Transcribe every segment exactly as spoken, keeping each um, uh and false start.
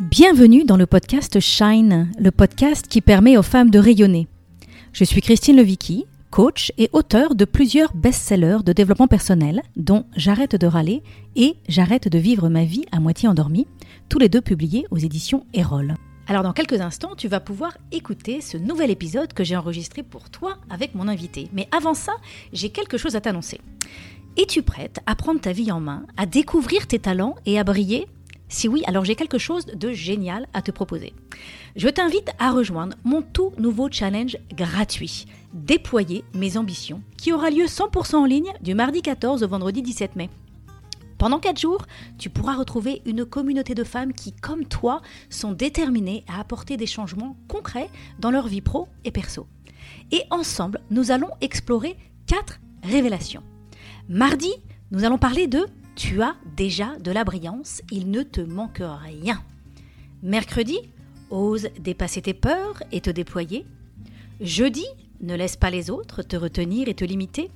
Bienvenue dans le podcast Shine, le podcast qui permet aux femmes de rayonner. Je suis Christine Lewicki, coach et auteure de plusieurs best-sellers de développement personnel, dont J'arrête de râler et J'arrête de vivre ma vie à moitié endormie, tous les deux publiés aux éditions Eyrolles. Alors dans quelques instants, tu vas pouvoir écouter ce nouvel épisode que j'ai enregistré pour toi avec mon invité. Mais avant ça, j'ai quelque chose à t'annoncer. Es-tu prête à prendre ta vie en main, à découvrir tes talents et à briller ? Si oui, alors j'ai quelque chose de génial à te proposer. Je t'invite à rejoindre mon tout nouveau challenge gratuit, Déployer mes ambitions, qui aura lieu cent pour cent en ligne du mardi quatorze au vendredi dix-sept mai. Pendant quatre jours, tu pourras retrouver une communauté de femmes qui, comme toi, sont déterminées à apporter des changements concrets dans leur vie pro et perso. Et ensemble, nous allons explorer quatre révélations. Mardi, nous allons parler de « Tu as déjà de la brillance, il ne te manque rien ». Mercredi, ose dépasser tes peurs et te déployer. Jeudi, ne laisse pas les autres te retenir et te limiter.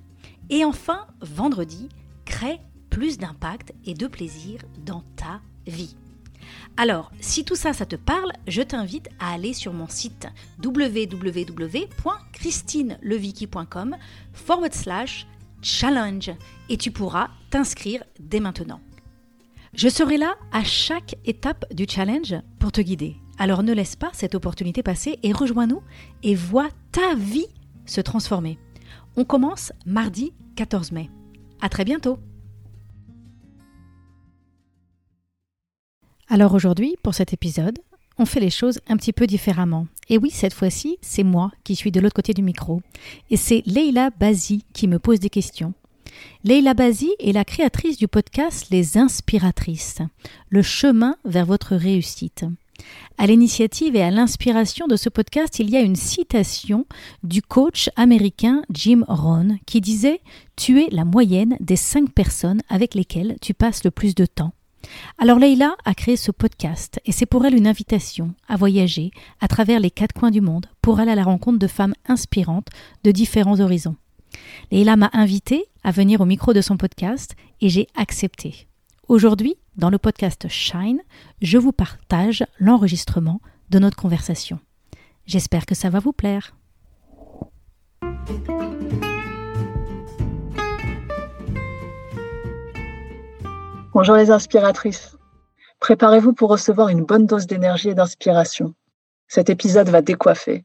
Et enfin, vendredi, crée plus d'impact et de plaisir dans ta vie. Alors, si tout ça, ça te parle, je t'invite à aller sur mon site www.christinelewicki.com forward slash challenge et tu pourras t'inscrire dès maintenant. Je serai là à chaque étape du challenge pour te guider. Alors ne laisse pas cette opportunité passer et rejoins-nous et vois ta vie se transformer. On commence mardi quatorze mai. À très bientôt. Alors aujourd'hui, pour cet épisode, on fait les choses un petit peu différemment. Et oui, cette fois-ci, c'est moi qui suis de l'autre côté du micro. Et c'est Leïla Bazzi qui me pose des questions. Leïla Bazzi est la créatrice du podcast Les Inspiratrices, le chemin vers votre réussite. À l'initiative et à l'inspiration de ce podcast, il y a une citation du coach américain Jim Rohn qui disait « Tu es la moyenne des cinq personnes avec lesquelles tu passes le plus de temps ». Alors Leïla a créé ce podcast et c'est pour elle une invitation à voyager à travers les quatre coins du monde pour aller à la rencontre de femmes inspirantes de différents horizons. Leïla m'a invitée à venir au micro de son podcast et j'ai accepté. Aujourd'hui, dans le podcast Shine, je vous partage l'enregistrement de notre conversation. J'espère que ça va vous plaire. Bonjour les inspiratrices. Préparez-vous pour recevoir une bonne dose d'énergie et d'inspiration. Cet épisode va décoiffer.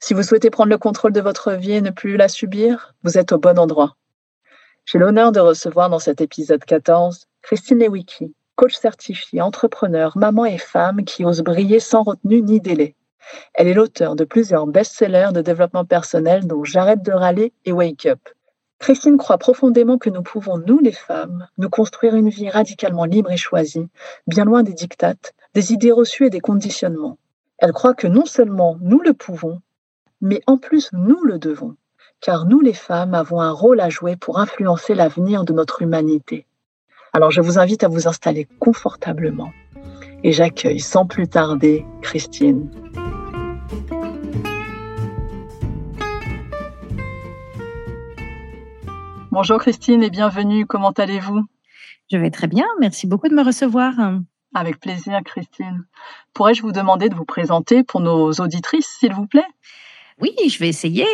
Si vous souhaitez prendre le contrôle de votre vie et ne plus la subir, vous êtes au bon endroit. J'ai l'honneur de recevoir dans cet épisode quatorze Christine Lewicki, coach certifiée, entrepreneur, maman et femme qui ose briller sans retenue ni délai. Elle est l'auteure de plusieurs best-sellers de développement personnel dont J'arrête de râler et Wake Up. Christine croit profondément que nous pouvons, nous les femmes, nous construire une vie radicalement libre et choisie, bien loin des dictates, des idées reçues et des conditionnements. Elle croit que non seulement nous le pouvons, mais en plus nous le devons, car nous les femmes avons un rôle à jouer pour influencer l'avenir de notre humanité. Alors je vous invite à vous installer confortablement et j'accueille sans plus tarder Christine. Bonjour Christine et bienvenue, comment allez-vous ? Je vais très bien, merci beaucoup de me recevoir. Avec plaisir Christine. Pourrais-je vous demander de vous présenter pour nos auditrices, s'il vous plaît ? Oui, je vais essayer.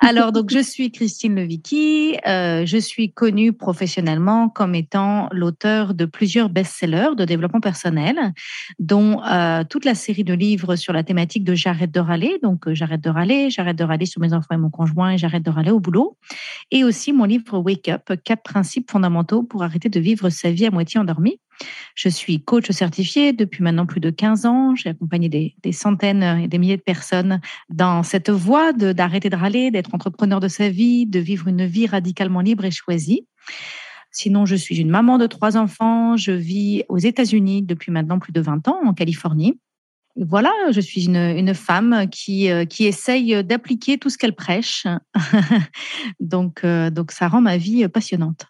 Alors, donc, je suis Christine Lewicki. Euh, je suis connue professionnellement comme étant l'auteure de plusieurs best-sellers de développement personnel, dont euh, toute la série de livres sur la thématique de J'arrête de râler. Donc, euh, J'arrête de râler, J'arrête de râler sur mes enfants et mon conjoint, et J'arrête de râler au boulot. Et aussi mon livre Wake Up, quatre principes fondamentaux pour arrêter de vivre sa vie à moitié endormie. Je suis coach certifiée depuis maintenant plus de quinze ans. J'ai accompagné des, des centaines et des milliers de personnes dans cette voie de, d'arrêter de râler, d'être entrepreneur de sa vie, de vivre une vie radicalement libre et choisie. Sinon, je suis une maman de trois enfants. Je vis aux États-Unis depuis maintenant plus de vingt ans, en Californie. Voilà, je suis une, une femme qui, qui essaye d'appliquer tout ce qu'elle prêche. donc, euh, donc, ça rend ma vie passionnante.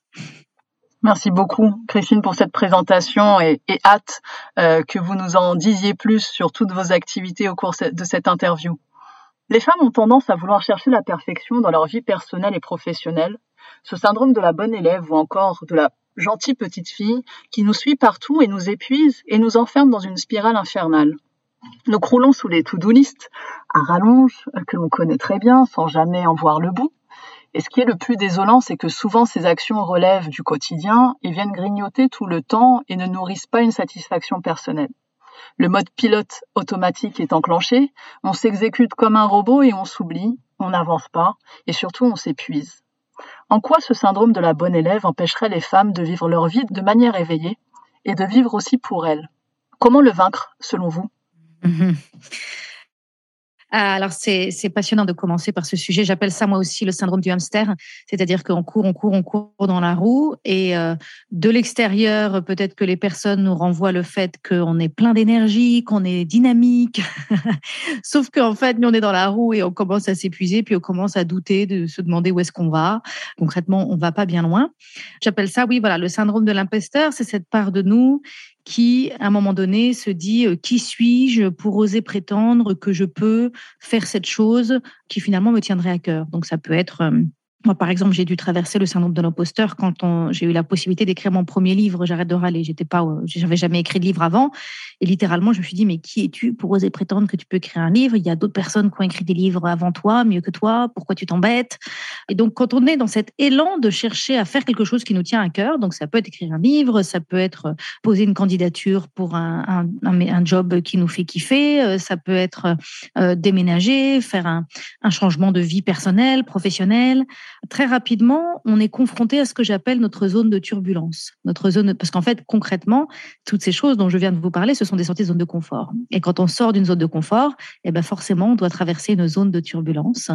Merci beaucoup, Christine, pour cette présentation et, et hâte euh, que vous nous en disiez plus sur toutes vos activités au cours de cette interview. Les femmes ont tendance à vouloir chercher la perfection dans leur vie personnelle et professionnelle. Ce syndrome de la bonne élève ou encore de la gentille petite fille qui nous suit partout et nous épuise et nous enferme dans une spirale infernale. Nous croulons sous les to-do list à rallonge que l'on connaît très bien sans jamais en voir le bout. Et ce qui est le plus désolant, c'est que souvent ces actions relèvent du quotidien et viennent grignoter tout le temps et ne nourrissent pas une satisfaction personnelle. Le mode pilote automatique est enclenché, on s'exécute comme un robot et on s'oublie, on n'avance pas et surtout on s'épuise. En quoi ce syndrome de la bonne élève empêcherait les femmes de vivre leur vie de manière éveillée et de vivre aussi pour elles? Comment le vaincre, selon vous? Mmh. Alors, c'est, c'est passionnant de commencer par ce sujet. J'appelle ça, moi aussi, le syndrome du hamster. C'est-à-dire qu'on court, on court, on court dans la roue. Et euh, de l'extérieur, peut-être que les personnes nous renvoient le fait qu'on est plein d'énergie, qu'on est dynamique. Sauf qu'en fait, nous, on est dans la roue et on commence à s'épuiser, puis on commence à douter, de se demander où est-ce qu'on va. Concrètement, on ne va pas bien loin. J'appelle ça, oui, voilà, le syndrome de l'imposteur. C'est cette part de nous qui, à un moment donné, se dit « Qui suis-je pour oser prétendre que je peux faire cette chose qui finalement me tiendrait à cœur ?» Donc ça peut être… Euh, moi, par exemple, j'ai dû traverser le syndrome de l'imposteur quand on, j'ai eu la possibilité d'écrire mon premier livre « J'arrête de râler ». J'étais pas, euh, j'avais jamais écrit de livre avant. Et littéralement, je me suis dit « Mais qui es-tu pour oser prétendre que tu peux écrire un livre? Il y a d'autres personnes qui ont écrit des livres avant toi, mieux que toi. Pourquoi tu t'embêtes ?» Et donc, quand on est dans cet élan de chercher à faire quelque chose qui nous tient à cœur, donc ça peut être écrire un livre, ça peut être poser une candidature pour un, un, un, un job qui nous fait kiffer, ça peut être euh, déménager, faire un, un changement de vie personnelle, professionnelle. Très rapidement, on est confronté à ce que j'appelle notre zone de turbulence. Notre zone, parce qu'en fait, concrètement, toutes ces choses dont je viens de vous parler, ce sont des sorties de zone de confort. Et quand on sort d'une zone de confort, eh ben forcément, on doit traverser une zone de turbulence.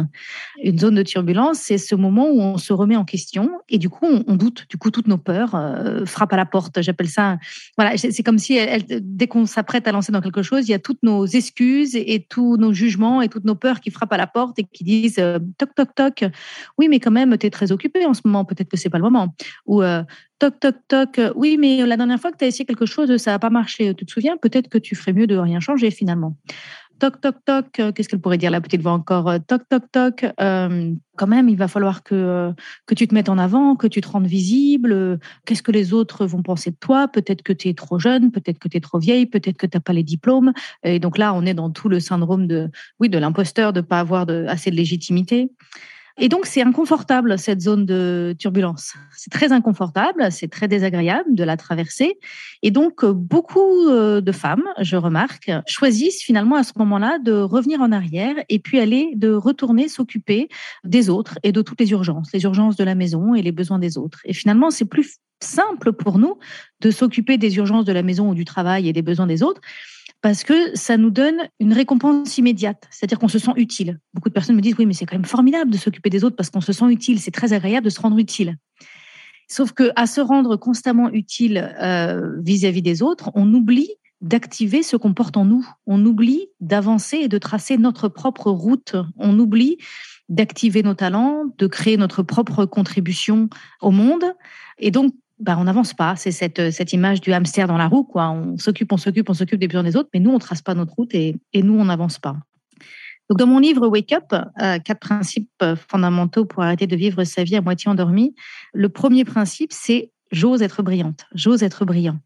Une zone de turbulence, c'est ce moment où on se remet en question et du coup, on, on doute. Du coup, toutes nos peurs euh, frappent à la porte. J'appelle ça… Voilà, c'est, c'est comme si, elle, elle, dès qu'on s'apprête à lancer dans quelque chose, il y a toutes nos excuses et, et tous nos jugements et toutes nos peurs qui frappent à la porte et qui disent euh, « toc, toc, toc ». Oui, mais quand même, tu es très occupé en ce moment, peut-être que ce n'est pas le moment. Ou euh, toc, toc, toc, oui, mais la dernière fois que tu as essayé quelque chose, ça n'a pas marché. Tu te souviens, peut-être que tu ferais mieux de rien changer finalement. Toc, toc, toc, qu'est-ce qu'elle pourrait dire la petite voix encore? Toc, toc, toc, euh, quand même, il va falloir que, euh, que tu te mettes en avant, que tu te rendes visible. Euh, qu'est-ce que les autres vont penser de toi? Peut-être que tu es trop jeune, peut-être que tu es trop vieille, peut-être que tu n'as pas les diplômes. Et donc là, on est dans tout le syndrome de, oui, de l'imposteur, de ne pas avoir de, assez de légitimité. Et donc, c'est inconfortable, cette zone de turbulence. C'est très inconfortable, c'est très désagréable de la traverser. Et donc, beaucoup de femmes, je remarque, choisissent finalement à ce moment-là de revenir en arrière et puis aller, de retourner s'occuper des autres et de toutes les urgences, les urgences de la maison et les besoins des autres. Et finalement, c'est plus simple pour nous de s'occuper des urgences de la maison ou du travail et des besoins des autres, parce que ça nous donne une récompense immédiate, c'est-à-dire qu'on se sent utile. Beaucoup de personnes me disent « Oui, mais c'est quand même formidable de s'occuper des autres parce qu'on se sent utile, c'est très agréable de se rendre utile. » Sauf qu'à se rendre constamment utile euh, vis-à-vis des autres, on oublie d'activer ce qu'on porte en nous. On oublie d'avancer et de tracer notre propre route. On oublie d'activer nos talents, de créer notre propre contribution au monde. Et donc, Ben, on n'avance pas, c'est cette, cette image du hamster dans la roue, quoi. On s'occupe, on s'occupe, on s'occupe des besoins des autres, mais nous, on ne trace pas notre route et, et nous, on n'avance pas. Donc, dans mon livre « Wake Up euh, », quatre principes fondamentaux pour arrêter de vivre sa vie à moitié endormie, le premier principe, c'est « j'ose être brillante », « j'ose être brillant ».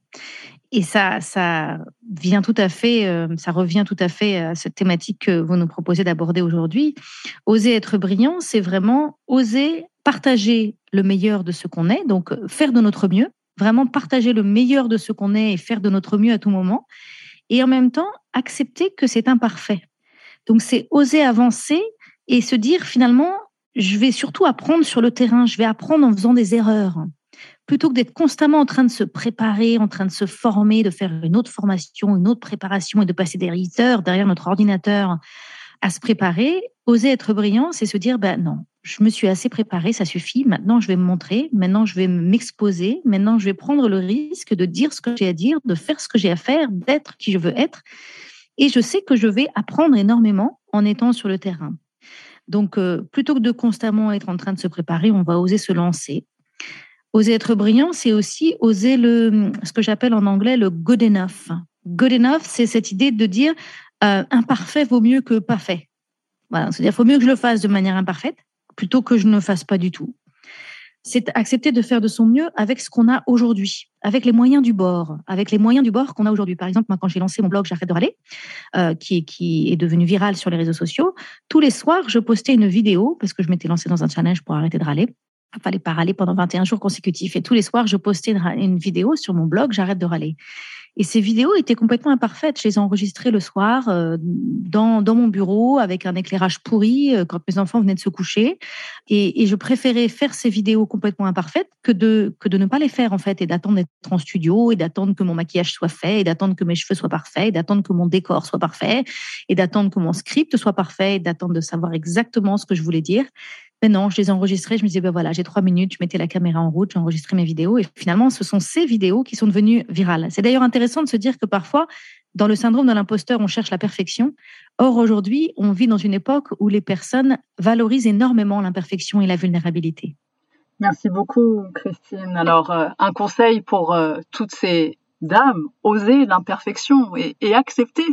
Et ça, ça vient tout à fait, euh, ça revient tout à fait à cette thématique que vous nous proposez d'aborder aujourd'hui. Oser être brillant, c'est vraiment oser partager le meilleur de ce qu'on est, donc faire de notre mieux, vraiment partager le meilleur de ce qu'on est et faire de notre mieux à tout moment, et en même temps accepter que c'est imparfait. Donc c'est oser avancer et se dire finalement, je vais surtout apprendre sur le terrain, je vais apprendre en faisant des erreurs. Plutôt que d'être constamment en train de se préparer, en train de se former, de faire une autre formation, une autre préparation et de passer des heures derrière notre ordinateur à se préparer, oser être brillant, c'est se dire ben non, je me suis assez préparée, ça suffit, maintenant je vais me montrer, maintenant je vais m'exposer, maintenant je vais prendre le risque de dire ce que j'ai à dire, de faire ce que j'ai à faire, d'être qui je veux être. Et je sais que je vais apprendre énormément en étant sur le terrain. Donc, euh, plutôt que de constamment être en train de se préparer, on va oser se lancer. Oser être brillant, c'est aussi oser le, ce que j'appelle en anglais le « good enough ». « Good enough », c'est cette idée de dire euh, « imparfait vaut mieux que pas fait ». Voilà, c'est-à-dire qu'il vaut mieux que je le fasse de manière imparfaite plutôt que je ne le fasse pas du tout. c'est accepter de faire de son mieux avec ce qu'on a aujourd'hui, avec les moyens du bord, avec les moyens du bord qu'on a aujourd'hui. Par exemple, moi, quand j'ai lancé mon blog J'arrête de râler, euh, qui, qui est devenu viral sur les réseaux sociaux, tous les soirs, je postais une vidéo parce que je m'étais lancée dans un challenge pour arrêter de râler. Il ne fallait pas râler pendant vingt et un jours consécutifs. Et tous les soirs, je postais une vidéo sur mon blog J'arrête de râler. Et ces vidéos étaient complètement imparfaites. Je les ai enregistrées le soir euh, dans, dans mon bureau avec un éclairage pourri euh, quand mes enfants venaient de se coucher. Et, et je préférais faire ces vidéos complètement imparfaites que de, que de ne pas les faire en fait et d'attendre d'être en studio et d'attendre que mon maquillage soit fait et d'attendre que mes cheveux soient parfaits et d'attendre que mon décor soit parfait et d'attendre que mon script soit parfait et d'attendre de savoir exactement ce que je voulais dire. Mais non, je les enregistrais, je me disais, ben voilà, j'ai trois minutes, je mettais la caméra en route, j'enregistrais mes vidéos. Et finalement, ce sont ces vidéos qui sont devenues virales. C'est d'ailleurs intéressant de se dire que parfois, dans le syndrome de l'imposteur, on cherche la perfection. Or, aujourd'hui, on vit dans une époque où les personnes valorisent énormément l'imperfection et la vulnérabilité. Merci beaucoup, Christine. Alors, euh, un conseil pour euh, toutes ces dames, osez l'imperfection et, et acceptez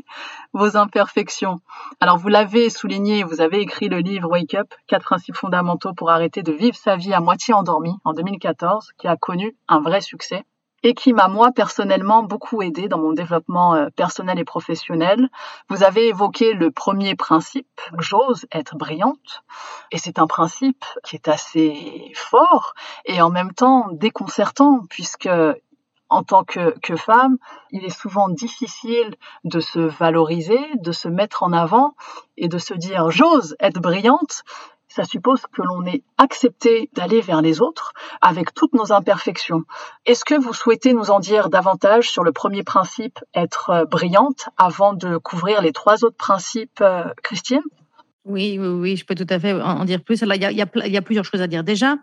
vos imperfections. Alors, vous l'avez souligné, vous avez écrit le livre Wake Up, quatre principes fondamentaux pour arrêter de vivre sa vie à moitié endormie en deux mille quatorze, qui a connu un vrai succès et qui m'a, moi, personnellement, beaucoup aidé dans mon développement personnel et professionnel. Vous avez évoqué le premier principe, j'ose être brillante, et c'est un principe qui est assez fort et en même temps déconcertant, puisque en tant que, que femme, il est souvent difficile de se valoriser, de se mettre en avant et de se dire « j'ose être brillante ». Ça suppose que l'on ait accepté d'aller vers les autres avec toutes nos imperfections. Est-ce que vous souhaitez nous en dire davantage sur le premier principe, être brillante, avant de couvrir les trois autres principes, Christine ? Oui, oui, oui, je peux tout à fait en dire plus. Il y a, il y a, il y a plusieurs choses à dire. Déjà,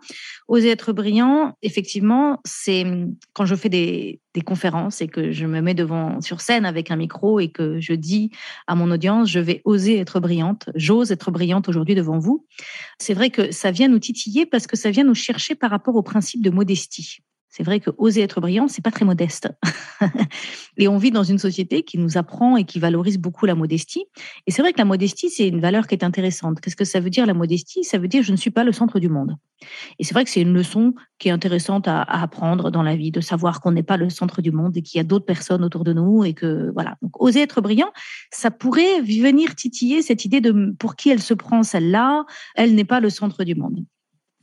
oser être brillant, effectivement, c'est quand je fais des, des conférences et que je me mets devant sur scène avec un micro et que je dis à mon audience, je vais oser être brillante, j'ose être brillante aujourd'hui devant vous. C'est vrai que ça vient nous titiller parce que ça vient nous chercher par rapport au principe de modestie. C'est vrai que oser être brillant, c'est pas très modeste. Et on vit dans une société qui nous apprend et qui valorise beaucoup la modestie. Et c'est vrai que la modestie, c'est une valeur qui est intéressante. Qu'est-ce que ça veut dire, la modestie ? Ça veut dire je ne suis pas le centre du monde. Et c'est vrai que c'est une leçon qui est intéressante à, à apprendre dans la vie, de savoir qu'on n'est pas le centre du monde et qu'il y a d'autres personnes autour de nous et que voilà. Donc oser être brillant, ça pourrait venir titiller cette idée de pour qui elle se prend celle-là, elle n'est pas le centre du monde.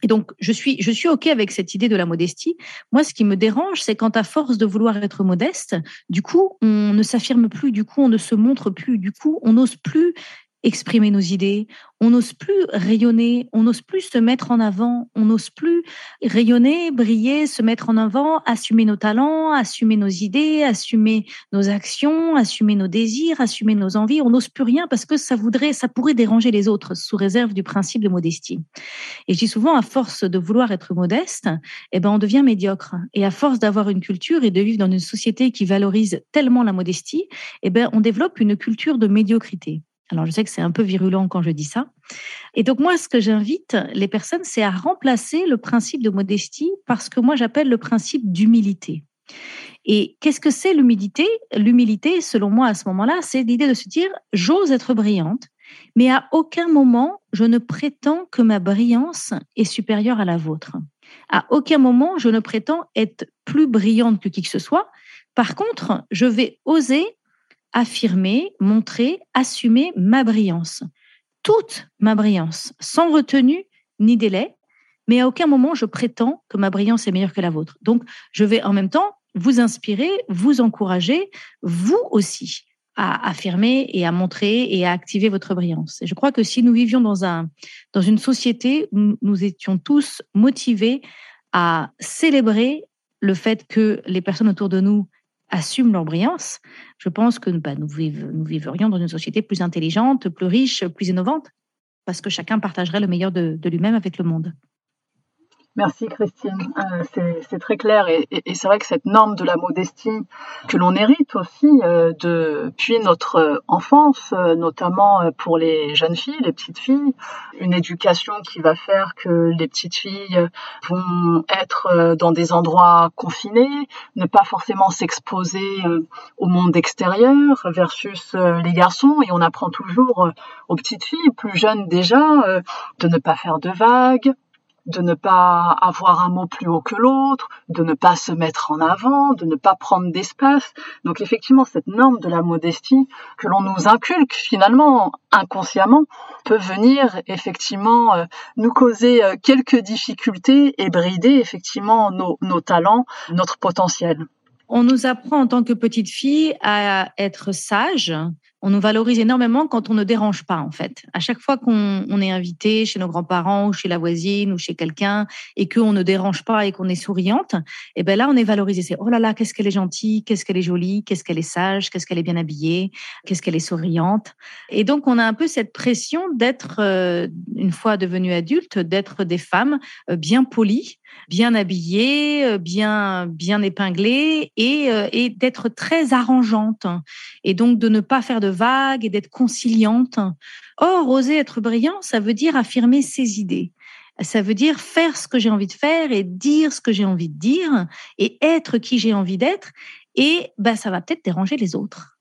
Et donc, je suis, je suis OK avec cette idée de la modestie. Moi, ce qui me dérange, c'est quand à force de vouloir être modeste, du coup, on ne s'affirme plus, du coup, on ne se montre plus, du coup, on n'ose plus exprimer nos idées, on n'ose plus rayonner, on n'ose plus se mettre en avant, on n'ose plus rayonner, briller, se mettre en avant, assumer nos talents, assumer nos idées, assumer nos actions, assumer nos désirs, assumer nos envies. On n'ose plus rien parce que ça voudrait, ça pourrait déranger les autres sous réserve du principe de modestie. Et je dis souvent, à force de vouloir être modeste, eh ben on devient médiocre. Et à force d'avoir une culture et de vivre dans une société qui valorise tellement la modestie, eh ben on développe une culture de médiocrité. Alors, je sais que c'est un peu virulent quand je dis ça. Et donc, moi, ce que j'invite les personnes, c'est à remplacer le principe de modestie par ce que moi, j'appelle le principe d'humilité. Et qu'est-ce que c'est l'humilité ? L'humilité, selon moi, à ce moment-là, c'est l'idée de se dire « j'ose être brillante, mais à aucun moment, je ne prétends que ma brillance est supérieure à la vôtre. À aucun moment, je ne prétends être plus brillante que qui que ce soit. Par contre, je vais oser affirmer, montrer, assumer ma brillance. Toute ma brillance, sans retenue ni délai, mais à aucun moment je prétends que ma brillance est meilleure que la vôtre. Donc, je vais en même temps vous inspirer, vous encourager, vous aussi, à affirmer et à montrer et à activer votre brillance. Et je crois que si nous vivions dans, un, dans une société où nous étions tous motivés à célébrer le fait que les personnes autour de nous assument leur brillance, je pense que bah, nous, vive, nous vivrions dans une société plus intelligente, plus riche, plus innovante, parce que chacun partagerait le meilleur de, de lui-même avec le monde. Merci Christine, euh, c'est, c'est très clair et, et, et c'est vrai que cette norme de la modestie que l'on hérite aussi euh, depuis notre enfance, euh, notamment pour les jeunes filles, les petites filles, une éducation qui va faire que les petites filles vont être dans des endroits confinés, ne pas forcément s'exposer euh, au monde extérieur versus euh, les garçons, et on apprend toujours euh, aux petites filles, plus jeunes déjà, euh, de ne pas faire de vagues, de ne pas avoir un mot plus haut que l'autre, de ne pas se mettre en avant, de ne pas prendre d'espace. Donc effectivement, cette norme de la modestie que l'on nous inculque finalement inconsciemment peut venir effectivement euh, nous causer euh, quelques difficultés et brider effectivement nos, nos talents, notre potentiel. On nous apprend en tant que petite fille à être sage. On nous valorise énormément quand on ne dérange pas, en fait. À chaque fois qu'on on est invité chez nos grands-parents ou chez la voisine ou chez quelqu'un et qu'on ne dérange pas et qu'on est souriante, et ben là, on est valorisé. C'est « Oh là là, qu'est-ce qu'elle est gentille, qu'est-ce qu'elle est jolie, qu'est-ce qu'elle est sage, qu'est-ce qu'elle est bien habillée, qu'est-ce qu'elle est souriante. » Et donc, on a un peu cette pression d'être, euh, une fois devenue adulte, d'être des femmes euh, bien polies, bien habillées, bien, bien épinglées et, euh, et d'être très arrangeantes. Et donc, de ne pas faire de vague et d'être conciliante. Or, oser être brillant, ça veut dire affirmer ses idées. Ça veut dire faire ce que j'ai envie de faire et dire ce que j'ai envie de dire et être qui j'ai envie d'être. Et ben, ça va peut-être déranger les autres.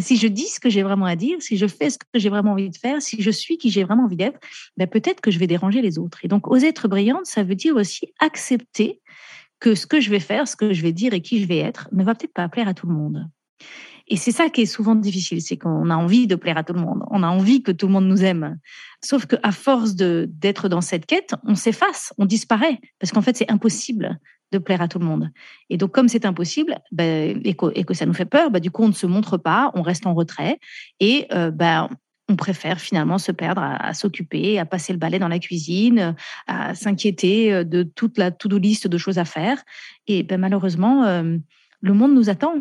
Si je dis ce que j'ai vraiment à dire, si je fais ce que j'ai vraiment envie de faire, si je suis qui j'ai vraiment envie d'être, ben, peut-être que je vais déranger les autres. Et donc, oser être brillante, ça veut dire aussi accepter que ce que je vais faire, ce que je vais dire et qui je vais être ne va peut-être pas plaire à tout le monde. Et c'est ça qui est souvent difficile, c'est qu'on a envie de plaire à tout le monde, on a envie que tout le monde nous aime. Sauf qu'à force de, d'être dans cette quête, on s'efface, on disparaît, parce qu'en fait, c'est impossible de plaire à tout le monde. Et donc, comme c'est impossible ben, et, que, et que ça nous fait peur, ben, du coup, on ne se montre pas, on reste en retrait et euh, ben, on préfère finalement se perdre à, à s'occuper, à passer le balai dans la cuisine, à s'inquiéter de toute la to-do list de choses à faire. Et ben, malheureusement, euh, le monde nous attend.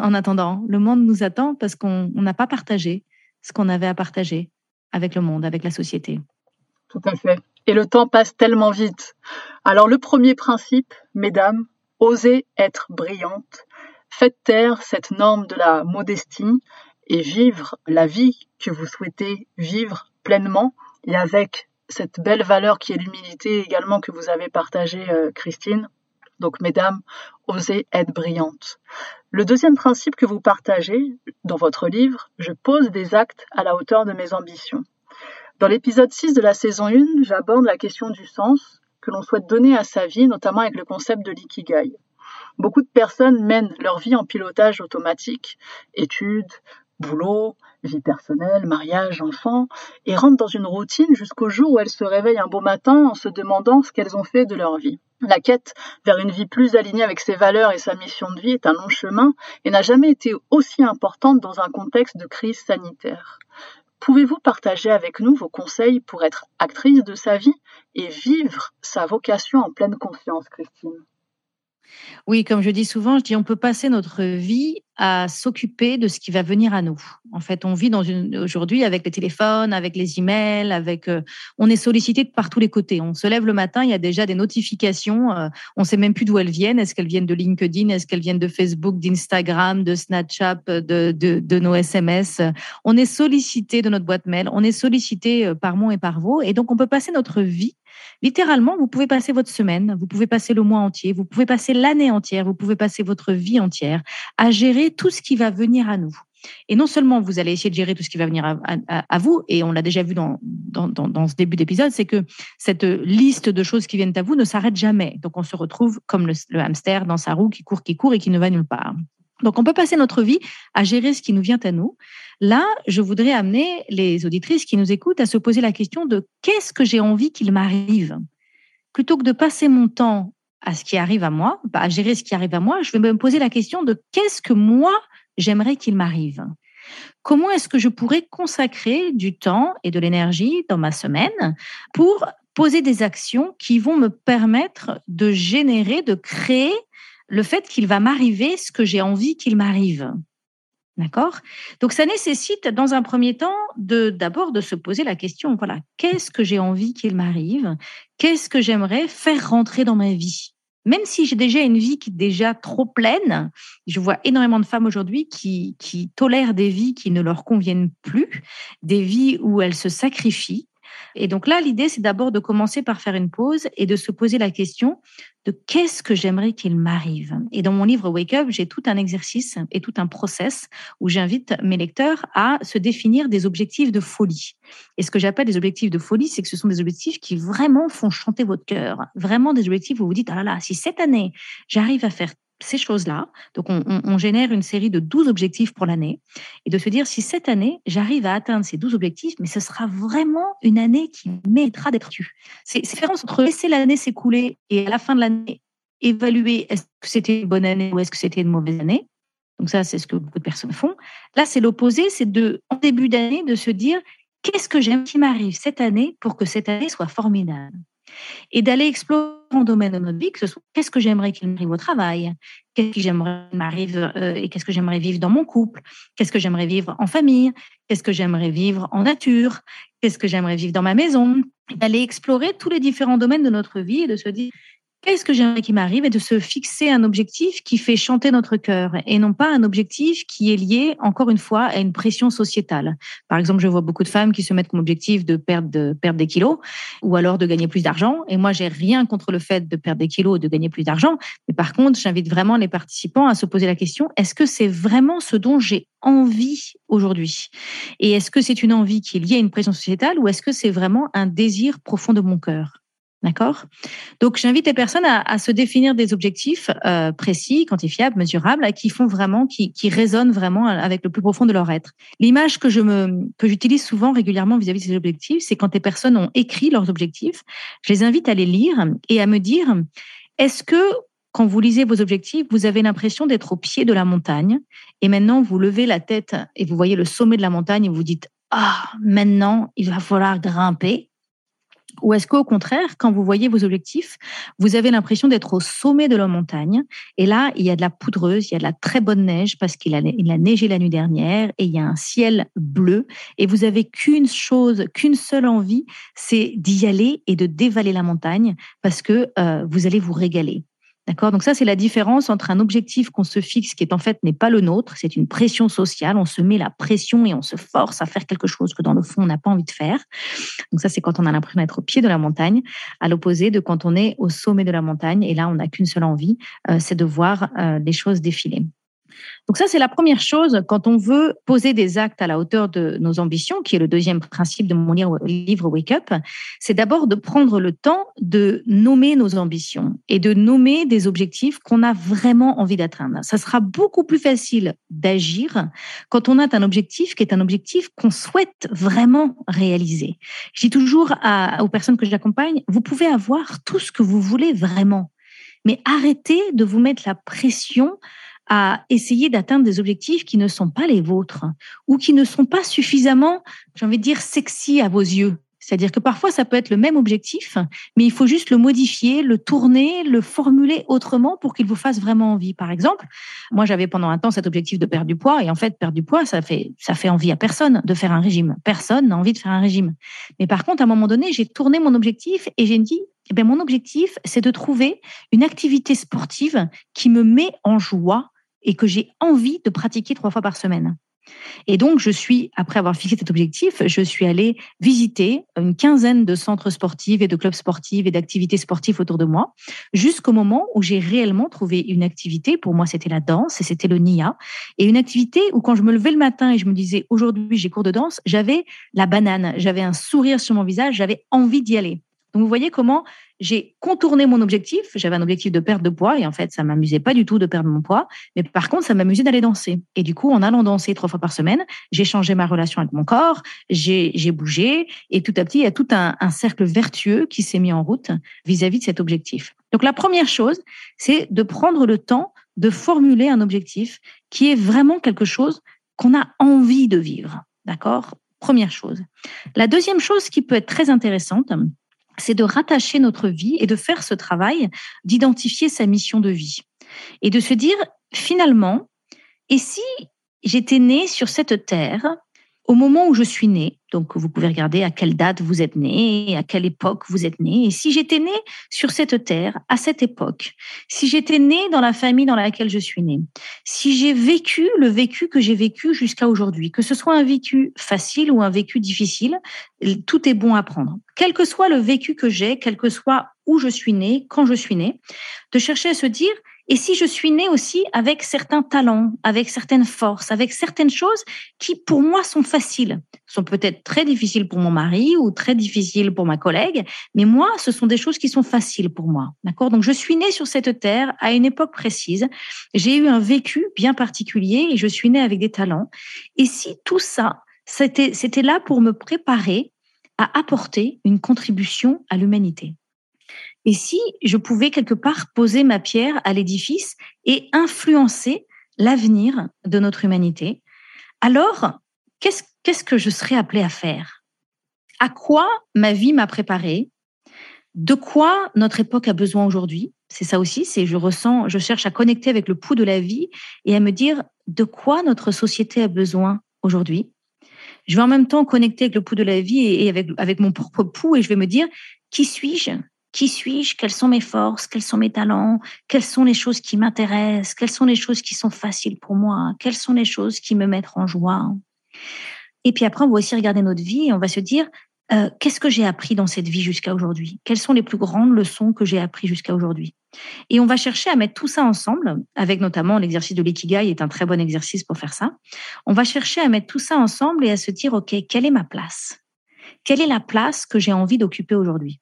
En attendant, le monde nous attend parce qu'on n'a pas partagé ce qu'on avait à partager avec le monde, avec la société. Tout à fait. Et le temps passe tellement vite. Alors le premier principe, mesdames, osez être brillantes. Faites taire cette norme de la modestie et vivre la vie que vous souhaitez vivre pleinement et avec cette belle valeur qui est l'humilité également que vous avez partagée, Christine. Donc, mesdames, osez être brillantes. Le deuxième principe que vous partagez dans votre livre, « Je pose des actes à la hauteur de mes ambitions ». Dans l'épisode six de la saison un, j'aborde la question du sens que l'on souhaite donner à sa vie, notamment avec le concept de l'ikigai. Beaucoup de personnes mènent leur vie en pilotage automatique, études, boulot, vie personnelle, mariage, enfants, et rentrent dans une routine jusqu'au jour où elles se réveillent un beau matin en se demandant ce qu'elles ont fait de leur vie. La quête vers une vie plus alignée avec ses valeurs et sa mission de vie est un long chemin et n'a jamais été aussi importante dans un contexte de crise sanitaire. Pouvez-vous partager avec nous vos conseils pour être actrice de sa vie et vivre sa vocation en pleine confiance, Christine ? Oui, comme je dis souvent, je dis on peut passer notre vie à s'occuper de ce qui va venir à nous. En fait, on vit dans une, aujourd'hui avec les téléphones, avec les emails, avec, euh, on est sollicité par tous les côtés. On se lève le matin, il y a déjà des notifications, euh, on ne sait même plus d'où elles viennent. Est-ce qu'elles viennent de LinkedIn? Est-ce qu'elles viennent de Facebook, d'Instagram, de Snapchat, de, de, de nos S M S? On est sollicité de notre boîte mail, on est sollicité par mon et par vos. Et donc, on peut passer notre vie. Littéralement, vous pouvez passer votre semaine, vous pouvez passer le mois entier, vous pouvez passer l'année entière, vous pouvez passer votre vie entière à gérer tout ce qui va venir à nous. Et non seulement vous allez essayer de gérer tout ce qui va venir à, à, à vous, et on l'a déjà vu dans, dans, dans, dans ce début d'épisode, c'est que cette liste de choses qui viennent à vous ne s'arrête jamais. Donc, on se retrouve comme le, le hamster dans sa roue qui court, qui court et qui ne va nulle part. Donc, on peut passer notre vie à gérer ce qui nous vient à nous. Là, je voudrais amener les auditrices qui nous écoutent à se poser la question de « qu'est-ce que j'ai envie qu'il m'arrive ?» Plutôt que de passer mon temps à ce qui arrive à moi, bah, à gérer ce qui arrive à moi, je vais me poser la question de « qu'est-ce que moi, j'aimerais qu'il m'arrive ?» Comment est-ce que je pourrais consacrer du temps et de l'énergie dans ma semaine pour poser des actions qui vont me permettre de générer, de créer le fait qu'il va m'arriver ce que j'ai envie qu'il m'arrive. D'accord ? Donc, ça nécessite, dans un premier temps, de, d'abord de se poser la question, voilà, qu'est-ce que j'ai envie qu'il m'arrive ? Qu'est-ce que j'aimerais faire rentrer dans ma vie ? Même si j'ai déjà une vie qui est déjà trop pleine, je vois énormément de femmes aujourd'hui qui, qui tolèrent des vies qui ne leur conviennent plus, des vies où elles se sacrifient, Et donc là, l'idée, c'est d'abord de commencer par faire une pause et de se poser la question de qu'est-ce que j'aimerais qu'il m'arrive. Et dans mon livre Wake Up, j'ai tout un exercice et tout un process où j'invite mes lecteurs à se définir des objectifs de folie. Et ce que j'appelle les objectifs de folie, c'est que ce sont des objectifs qui vraiment font chanter votre cœur. Vraiment des objectifs où vous vous dites « Ah là là, si cette année, j'arrive à faire ces choses-là », donc on, on, on génère une série de douze objectifs pour l'année, et de se dire, si cette année, j'arrive à atteindre ces douze objectifs, mais ce sera vraiment une année qui méritera d'être tue. C'est la différence entre laisser l'année s'écouler et à la fin de l'année, évaluer est-ce que c'était une bonne année ou est-ce que c'était une mauvaise année. Donc ça, c'est ce que beaucoup de personnes font. Là, c'est l'opposé, c'est de, en début d'année, de se dire, qu'est-ce que j'aime qui m'arrive cette année pour que cette année soit formidable ? Et d'aller explorer en domaine de notre vie, que ce soit qu'est-ce que j'aimerais qu'il m'arrive au travail, qu'est-ce que j'aimerais qu'il m'arrive euh, et qu'est-ce que j'aimerais vivre dans mon couple, qu'est-ce que j'aimerais vivre en famille, qu'est-ce que j'aimerais vivre en nature, qu'est-ce que j'aimerais vivre dans ma maison, d'aller explorer tous les différents domaines de notre vie et de se dire qu'est-ce que j'aimerais qu'il m'arrive et de se fixer un objectif qui fait chanter notre cœur et non pas un objectif qui est lié, encore une fois, à une pression sociétale. Par exemple, je vois beaucoup de femmes qui se mettent comme objectif de perdre, de perdre des kilos ou alors de gagner plus d'argent. Et moi, j'ai rien contre le fait de perdre des kilos ou de gagner plus d'argent. Mais par contre, j'invite vraiment les participants à se poser la question, est-ce que c'est vraiment ce dont j'ai envie aujourd'hui? Et est-ce que c'est une envie qui est liée à une pression sociétale ou est-ce que c'est vraiment un désir profond de mon cœur? D'accord? Donc, j'invite les personnes à, à se définir des objectifs euh, précis, quantifiables, mesurables, qui font vraiment, qui, qui résonnent vraiment avec le plus profond de leur être. L'image que je me, que j'utilise souvent régulièrement vis-à-vis de ces objectifs, c'est quand les personnes ont écrit leurs objectifs, je les invite à les lire et à me dire, est-ce que quand vous lisez vos objectifs, vous avez l'impression d'être au pied de la montagne et maintenant vous levez la tête et vous voyez le sommet de la montagne et vous dites, ah, oh, maintenant il va falloir grimper? Ou est-ce qu'au contraire, quand vous voyez vos objectifs, vous avez l'impression d'être au sommet de la montagne et là, il y a de la poudreuse, il y a de la très bonne neige parce qu'il a, il a neigé la nuit dernière et il y a un ciel bleu et vous n'avez qu'une chose, qu'une seule envie, c'est d'y aller et de dévaler la montagne parce que euh, vous allez vous régaler. D'accord? Donc ça, c'est la différence entre un objectif qu'on se fixe qui, est, en fait, n'est pas le nôtre. C'est une pression sociale. On se met la pression et on se force à faire quelque chose que, dans le fond, on n'a pas envie de faire. Donc ça, c'est quand on a l'impression d'être au pied de la montagne, à l'opposé de quand on est au sommet de la montagne. Et là, on n'a qu'une seule envie, euh, c'est de voir euh, les choses défiler. Donc ça, c'est la première chose quand on veut poser des actes à la hauteur de nos ambitions, qui est le deuxième principe de mon livre Wake Up, c'est d'abord de prendre le temps de nommer nos ambitions et de nommer des objectifs qu'on a vraiment envie d'atteindre. Ça sera beaucoup plus facile d'agir quand on a un objectif qui est un objectif qu'on souhaite vraiment réaliser. Je dis toujours à, aux personnes que j'accompagne, vous pouvez avoir tout ce que vous voulez vraiment, mais arrêtez de vous mettre la pression à essayer d'atteindre des objectifs qui ne sont pas les vôtres ou qui ne sont pas suffisamment, j'ai envie de dire, sexy à vos yeux. C'est-à-dire que parfois, ça peut être le même objectif, mais il faut juste le modifier, le tourner, le formuler autrement pour qu'il vous fasse vraiment envie. Par exemple, moi, j'avais pendant un temps cet objectif de perdre du poids, et en fait, perdre du poids, ça fait, ça fait envie à personne de faire un régime. Personne n'a envie de faire un régime. Mais par contre, à un moment donné, j'ai tourné mon objectif et j'ai dit, eh bien, mon objectif, c'est de trouver une activité sportive qui me met en joie et que j'ai envie de pratiquer trois fois par semaine. Et donc, je suis, après avoir fixé cet objectif, je suis allée visiter une quinzaine de centres sportifs et de clubs sportifs et d'activités sportives autour de moi, jusqu'au moment où j'ai réellement trouvé une activité. Pour moi, c'était la danse et c'était le N I A. Et une activité où, quand je me levais le matin et je me disais, aujourd'hui, j'ai cours de danse, j'avais la banane, j'avais un sourire sur mon visage, j'avais envie d'y aller. Donc, vous voyez comment j'ai contourné mon objectif. J'avais un objectif de perte de poids et en fait, ça ne m'amusait pas du tout de perdre mon poids. Mais par contre, ça m'amusait d'aller danser. Et du coup, en allant danser trois fois par semaine, j'ai changé ma relation avec mon corps, j'ai, j'ai bougé. Et tout à petit, il y a tout un, un cercle vertueux qui s'est mis en route vis-à-vis de cet objectif. Donc, la première chose, c'est de prendre le temps de formuler un objectif qui est vraiment quelque chose qu'on a envie de vivre. D'accord? Première chose. La deuxième chose qui peut être très intéressante, c'est de rattacher notre vie et de faire ce travail d'identifier sa mission de vie et de se dire, finalement, et si j'étais née sur cette terre Au moment où je suis née, donc vous pouvez regarder à quelle date vous êtes né, à quelle époque vous êtes né. Et si j'étais née sur cette terre, à cette époque, si j'étais née dans la famille dans laquelle je suis née, si j'ai vécu le vécu que j'ai vécu jusqu'à aujourd'hui, que ce soit un vécu facile ou un vécu difficile, tout est bon à prendre. Quel que soit le vécu que j'ai, quel que soit où je suis née, quand je suis née, de chercher à se dire... Et si je suis née aussi avec certains talents, avec certaines forces, avec certaines choses qui, pour moi, sont faciles, sont peut-être très difficiles pour mon mari ou très difficiles pour ma collègue, mais moi, ce sont des choses qui sont faciles pour moi. D'accord ? Donc, je suis née sur cette terre à une époque précise, j'ai eu un vécu bien particulier et je suis née avec des talents. Et si tout ça, c'était, c'était là pour me préparer à apporter une contribution à l'humanité ? Et si je pouvais quelque part poser ma pierre à l'édifice et influencer l'avenir de notre humanité, alors qu'est-ce, qu'est-ce que je serais appelée à faire ? À quoi ma vie m'a préparée ? De quoi notre époque a besoin aujourd'hui ? C'est ça aussi, c'est je ressens, je cherche à connecter avec le pouls de la vie et à me dire de quoi notre société a besoin aujourd'hui. Je vais en même temps connecter avec le pouls de la vie et avec, avec mon propre pouls et je vais me dire qui suis-je ? Qui suis-je ? Quelles sont mes forces ? Quels sont mes talents ? Quelles sont les choses qui m'intéressent ? Quelles sont les choses qui sont faciles pour moi ? Quelles sont les choses qui me mettent en joie ? Et puis après, on va aussi regarder notre vie et on va se dire euh, « Qu'est-ce que j'ai appris dans cette vie jusqu'à aujourd'hui ? Quelles sont les plus grandes leçons que j'ai apprises jusqu'à aujourd'hui ?» Et on va chercher à mettre tout ça ensemble, avec notamment l'exercice de l'ikigai est un très bon exercice pour faire ça. On va chercher à mettre tout ça ensemble et à se dire « Ok, quelle est ma place ? Quelle est la place que j'ai envie d'occuper aujourd'hui ?»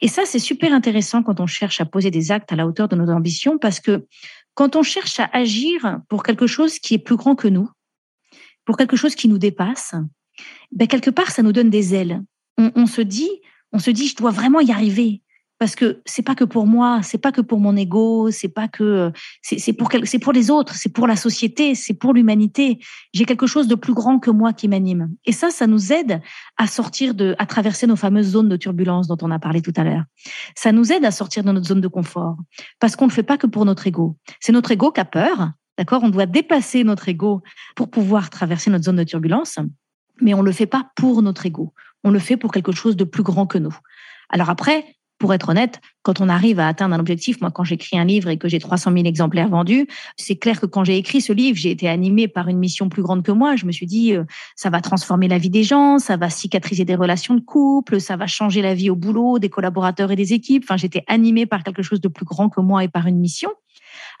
Et ça, c'est super intéressant quand on cherche à poser des actes à la hauteur de nos ambitions, parce que quand on cherche à agir pour quelque chose qui est plus grand que nous, pour quelque chose qui nous dépasse, ben quelque part, ça nous donne des ailes. On, on se dit, on se dit, je dois vraiment y arriver, parce que c'est pas que pour moi, c'est pas que pour mon ego, c'est pas que c'est, c'est pour quel, c'est pour les autres, c'est pour la société, c'est pour l'humanité. J'ai quelque chose de plus grand que moi qui m'anime. Et ça, ça nous aide à sortir de, à traverser nos fameuses zones de turbulence dont on a parlé tout à l'heure. Ça nous aide à sortir de notre zone de confort, parce qu'on ne le fait pas que pour notre ego. C'est notre ego qui a peur, d'accord ? On doit dépasser notre ego pour pouvoir traverser notre zone de turbulence, mais on le fait pas pour notre ego. On le fait pour quelque chose de plus grand que nous. Alors après, pour être honnête, quand on arrive à atteindre un objectif, moi, quand j'écris un livre et que j'ai trois cent mille exemplaires vendus, c'est clair que quand j'ai écrit ce livre, j'ai été animée par une mission plus grande que moi. Je me suis dit, euh, ça va transformer la vie des gens, ça va cicatriser des relations de couple, ça va changer la vie au boulot, des collaborateurs et des équipes. Enfin, j'étais animée par quelque chose de plus grand que moi et par une mission.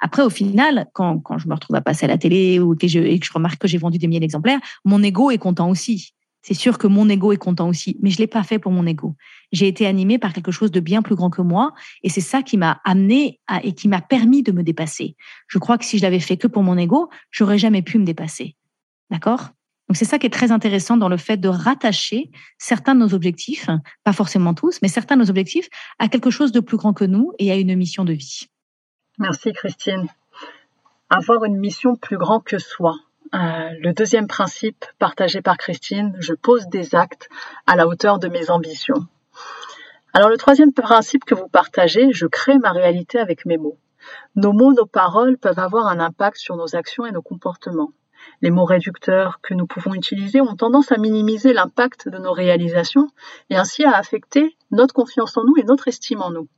Après, au final, quand, quand je me retrouve à passer à la télé ou que je, et que je remarque que j'ai vendu des milliers d'exemplaires, mon ego est content aussi. C'est sûr que mon ego est content aussi, mais je ne l'ai pas fait pour mon ego. J'ai été animée par quelque chose de bien plus grand que moi et c'est ça qui m'a amenée à, et qui m'a permis de me dépasser. Je crois que si je l'avais fait que pour mon ego, je n'aurais jamais pu me dépasser. D'accord ? Donc, c'est ça qui est très intéressant dans le fait de rattacher certains de nos objectifs, pas forcément tous, mais certains de nos objectifs à quelque chose de plus grand que nous et à une mission de vie. Merci Christine. Avoir une mission plus grande que soi. Euh, le deuxième principe partagé par Christine, je pose des actes à la hauteur de mes ambitions. Alors le troisième principe que vous partagez, je crée ma réalité avec mes mots. Nos mots, nos paroles peuvent avoir un impact sur nos actions et nos comportements. Les mots réducteurs que nous pouvons utiliser ont tendance à minimiser l'impact de nos réalisations et ainsi à affecter notre confiance en nous et notre estime en nous.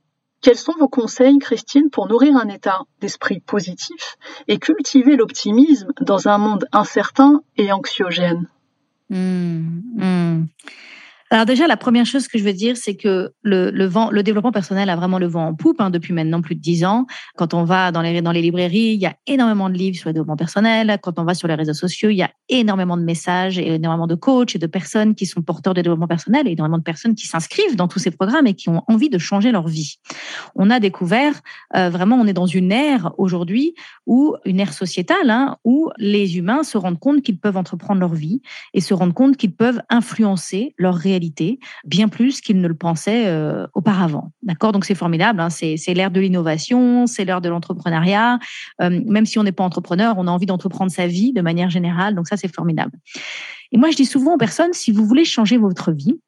Quels sont vos conseils, Christine, pour nourrir un état d'esprit positif et cultiver l'optimisme dans un monde incertain et anxiogène ? mmh, mmh. Alors déjà, la première chose que je veux dire, c'est que le, le, vent, le développement personnel a vraiment le vent en poupe hein, depuis maintenant plus de dix ans. Quand on va dans les, dans les librairies, il y a énormément de livres sur le développement personnel. Quand on va sur les réseaux sociaux, il y a énormément de messages et énormément de coachs et de personnes qui sont porteurs de développement personnel et énormément de personnes qui s'inscrivent dans tous ces programmes et qui ont envie de changer leur vie. On a découvert, euh, vraiment, on est dans une ère aujourd'hui, où, une ère sociétale, hein, où les humains se rendent compte qu'ils peuvent entreprendre leur vie et se rendent compte qu'ils peuvent influencer leur réalité bien plus qu'ils ne le pensaient euh, auparavant. D'accord ? Donc, c'est formidable. Hein, c'est, c'est l'ère de l'innovation, c'est l'ère de l'entrepreneuriat. Euh, même si on n'est pas entrepreneur, on a envie d'entreprendre sa vie de manière générale. Donc, ça, c'est formidable. Et moi, je dis souvent aux personnes, si vous voulez changer votre vie,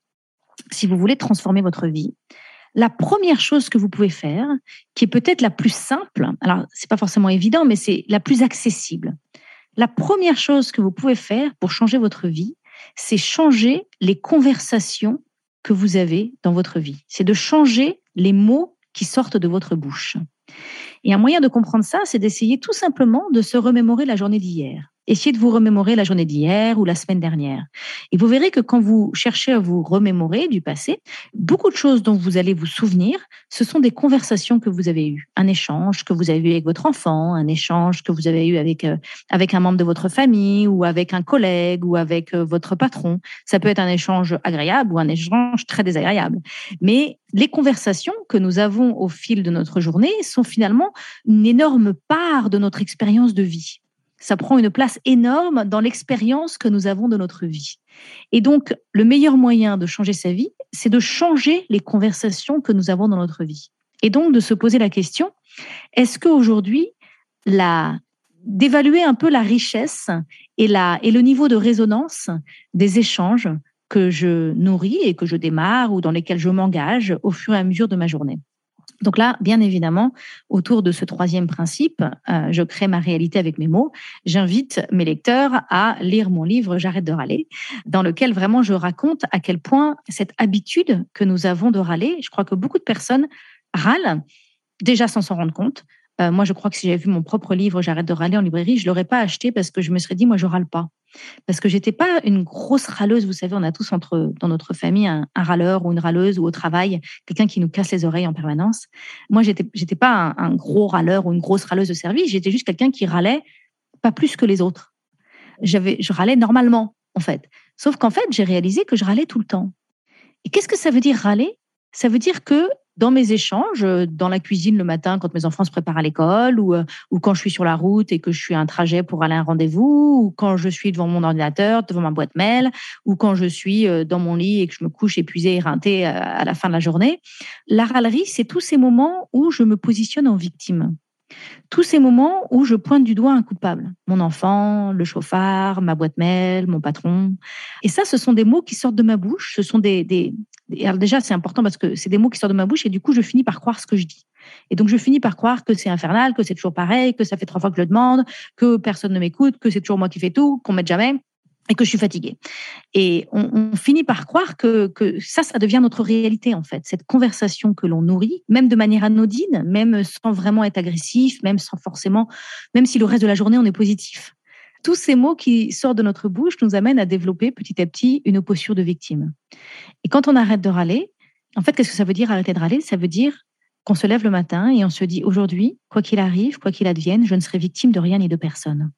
si vous voulez transformer votre vie, la première chose que vous pouvez faire, qui est peut-être la plus simple, alors, c'est pas forcément évident, mais c'est la plus accessible. La première chose que vous pouvez faire pour changer votre vie, c'est changer les conversations que vous avez dans votre vie. C'est de changer les mots qui sortent de votre bouche. Et un moyen de comprendre ça, c'est d'essayer tout simplement de se remémorer la journée d'hier. Essayez de vous remémorer la journée d'hier ou la semaine dernière. Et vous verrez que quand vous cherchez à vous remémorer du passé, beaucoup de choses dont vous allez vous souvenir, ce sont des conversations que vous avez eues. Un échange que vous avez eu avec votre enfant, un échange que vous avez eu avec, euh, avec un membre de votre famille ou avec un collègue ou avec euh, votre patron. Ça peut être un échange agréable ou un échange très désagréable. Mais les conversations que nous avons au fil de notre journée sont finalement une énorme part de notre expérience de vie. Ça prend une place énorme dans l'expérience que nous avons de notre vie. Et donc, le meilleur moyen de changer sa vie, c'est de changer les conversations que nous avons dans notre vie. Et donc, de se poser la question, est-ce qu'aujourd'hui, la, d'évaluer un peu la richesse et, la, et le niveau de résonance des échanges que je nourris et que je démarre ou dans lesquels je m'engage au fur et à mesure de ma journée. Donc là, bien évidemment, autour de ce troisième principe, euh, je crée ma réalité avec mes mots. J'invite mes lecteurs à lire mon livre « J'arrête de râler », dans lequel vraiment je raconte à quel point cette habitude que nous avons de râler, je crois que beaucoup de personnes râlent, déjà sans s'en rendre compte. Euh, moi, je crois que si j'avais vu mon propre livre « J'arrête de râler » en librairie, je ne l'aurais pas acheté parce que je me serais dit « moi, je ne râle pas ». Parce que je n'étais pas une grosse râleuse. Vous savez, on a tous entre, dans notre famille un, un râleur ou une râleuse ou au travail, quelqu'un qui nous casse les oreilles en permanence. Moi, je n'étais pas un, un gros râleur ou une grosse râleuse de service. J'étais juste quelqu'un qui râlait pas plus que les autres. J'avais, je râlais normalement, en fait. Sauf qu'en fait, j'ai réalisé que je râlais tout le temps. Et qu'est-ce que ça veut dire râler ? Ça veut dire que dans mes échanges, dans la cuisine le matin quand mes enfants se préparent à l'école ou, ou quand je suis sur la route et que je suis à un trajet pour aller à un rendez-vous ou quand je suis devant mon ordinateur, devant ma boîte mail ou quand je suis dans mon lit et que je me couche épuisée, éreintée à la fin de la journée. La râlerie, c'est tous ces moments où je me positionne en victime. Tous ces moments où je pointe du doigt un coupable. Mon enfant, le chauffard, ma boîte mail, mon patron. Et ça, ce sont des mots qui sortent de ma bouche. Ce sont des... des Alors déjà, c'est important parce que c'est des mots qui sortent de ma bouche et du coup, je finis par croire ce que je dis. Et donc, je finis par croire que c'est infernal, que c'est toujours pareil, que ça fait trois fois que je le demande, que personne ne m'écoute, que c'est toujours moi qui fais tout, qu'on m'aide jamais et que je suis fatiguée. Et on, on finit par croire que, que ça, ça devient notre réalité, en fait. Cette conversation que l'on nourrit, même de manière anodine, même sans vraiment être agressif, même sans forcément, même si le reste de la journée, on est positif. Tous ces mots qui sortent de notre bouche nous amènent à développer petit à petit une posture de victime. Et quand on arrête de râler, en fait, qu'est-ce que ça veut dire arrêter de râler ? Ça veut dire qu'on se lève le matin et on se dit aujourd'hui, quoi qu'il arrive, quoi qu'il advienne, je ne serai victime de rien ni de personne.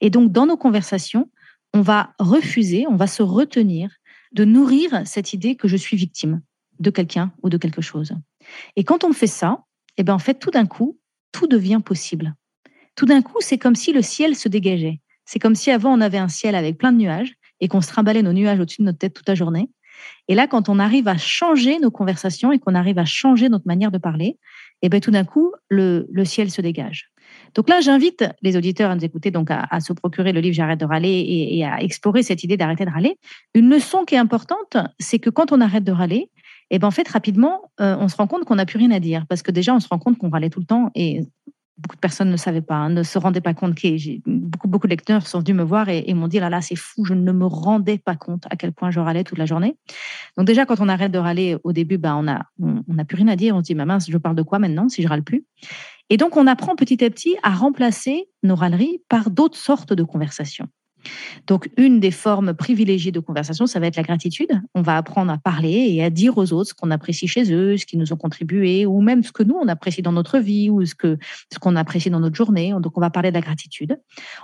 Et donc, dans nos conversations, on va refuser, on va se retenir de nourrir cette idée que je suis victime de quelqu'un ou de quelque chose. Et quand on fait ça, eh ben en fait, tout d'un coup, tout devient possible. Tout d'un coup, c'est comme si le ciel se dégageait. C'est comme si avant, on avait un ciel avec plein de nuages et qu'on se trimballait nos nuages au-dessus de notre tête toute la journée. Et là, quand on arrive à changer nos conversations et qu'on arrive à changer notre manière de parler, et bien tout d'un coup, le, le ciel se dégage. Donc là, j'invite les auditeurs à nous écouter, donc à, à se procurer le livre « J'arrête de râler » et, et à explorer cette idée d'arrêter de râler. Une leçon qui est importante, c'est que quand on arrête de râler, et bien en fait, rapidement, euh, on se rend compte qu'on n'a plus rien à dire. Parce que déjà, on se rend compte qu'on râlait tout le temps et... Beaucoup de personnes ne savaient pas, hein, ne se rendaient pas compte. J'ai, beaucoup, beaucoup de lecteurs sont venus me voir et, et m'ont dit « là là, c'est fou, je ne me rendais pas compte à quel point je râlais toute la journée ». Donc déjà, quand on arrête de râler au début, bah, on n'a on, on a plus rien à dire. On se dit « mince, je parle de quoi maintenant si je râle plus ?» Et donc, on apprend petit à petit à remplacer nos râleries par d'autres sortes de conversations. Donc, une des formes privilégiées de conversation, ça va être la gratitude. On va apprendre à parler et à dire aux autres ce qu'on apprécie chez eux, ce qu'ils nous ont contribué, ou même ce que nous, on apprécie dans notre vie, ou ce que, ce qu'on apprécie dans notre journée. Donc, on va parler de la gratitude.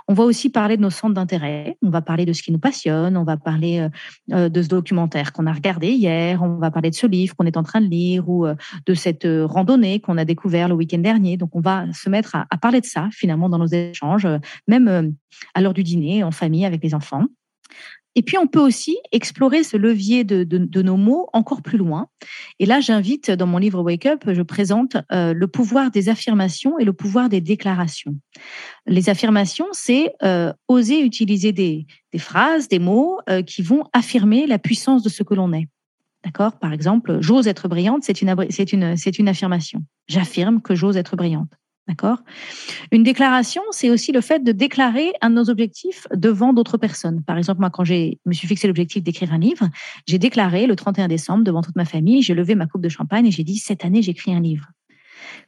On va aussi parler de nos centres d'intérêt. On va parler de ce qui nous passionne. On va parler de ce documentaire qu'on a regardé hier. On va parler de ce livre qu'on est en train de lire ou de cette randonnée qu'on a découvert le week-end dernier. Donc, on va se mettre à, à parler de ça, finalement, dans nos échanges, même à l'heure du dîner, en famille, avec les enfants. Et puis, on peut aussi explorer ce levier de, de, de nos mots encore plus loin. Et là, j'invite, dans mon livre Wake Up, je présente euh, le pouvoir des affirmations et le pouvoir des déclarations. Les affirmations, c'est euh, oser utiliser des, des phrases, des mots euh, qui vont affirmer la puissance de ce que l'on est. D'accord ? Par exemple, j'ose être brillante, c'est une, c'est une, c'est une affirmation. J'affirme que j'ose être brillante. D'accord ? Une déclaration, c'est aussi le fait de déclarer un de nos objectifs devant d'autres personnes. Par exemple, moi, quand je me suis fixé l'objectif d'écrire un livre, j'ai déclaré le trente et un décembre devant toute ma famille, j'ai levé ma coupe de champagne et j'ai dit « cette année, j'écris un livre ».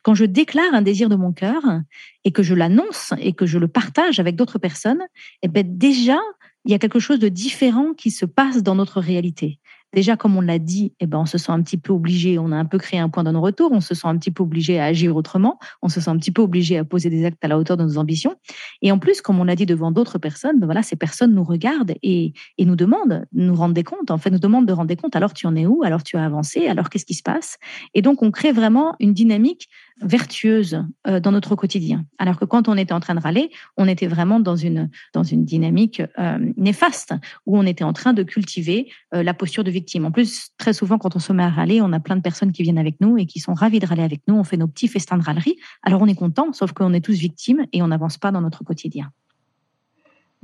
Quand je déclare un désir de mon cœur et que je l'annonce et que je le partage avec d'autres personnes, eh bien déjà, il y a quelque chose de différent qui se passe dans notre réalité. Déjà, comme on l'a dit, eh ben, on se sent un petit peu obligé, on a un peu créé un point de non-retour, on se sent un petit peu obligé à agir autrement, on se sent un petit peu obligé à poser des actes à la hauteur de nos ambitions. Et en plus, comme on l'a dit devant d'autres personnes, ben voilà, ces personnes nous regardent et, et nous demandent, nous rendent des comptes, en fait, nous demandent de rendre des comptes, alors tu en es où, alors tu as avancé, alors qu'est-ce qui se passe? Et donc, on crée vraiment une dynamique vertueuse euh, dans notre quotidien. Alors que quand on était en train de râler, on était vraiment dans une, dans une dynamique euh, néfaste, où on était en train de cultiver euh, la posture de victime. En plus, très souvent, quand on se met à râler, on a plein de personnes qui viennent avec nous et qui sont ravies de râler avec nous. On fait nos petits festins de râlerie. Alors, on est content, sauf qu'on est tous victimes et on n'avance pas dans notre quotidien.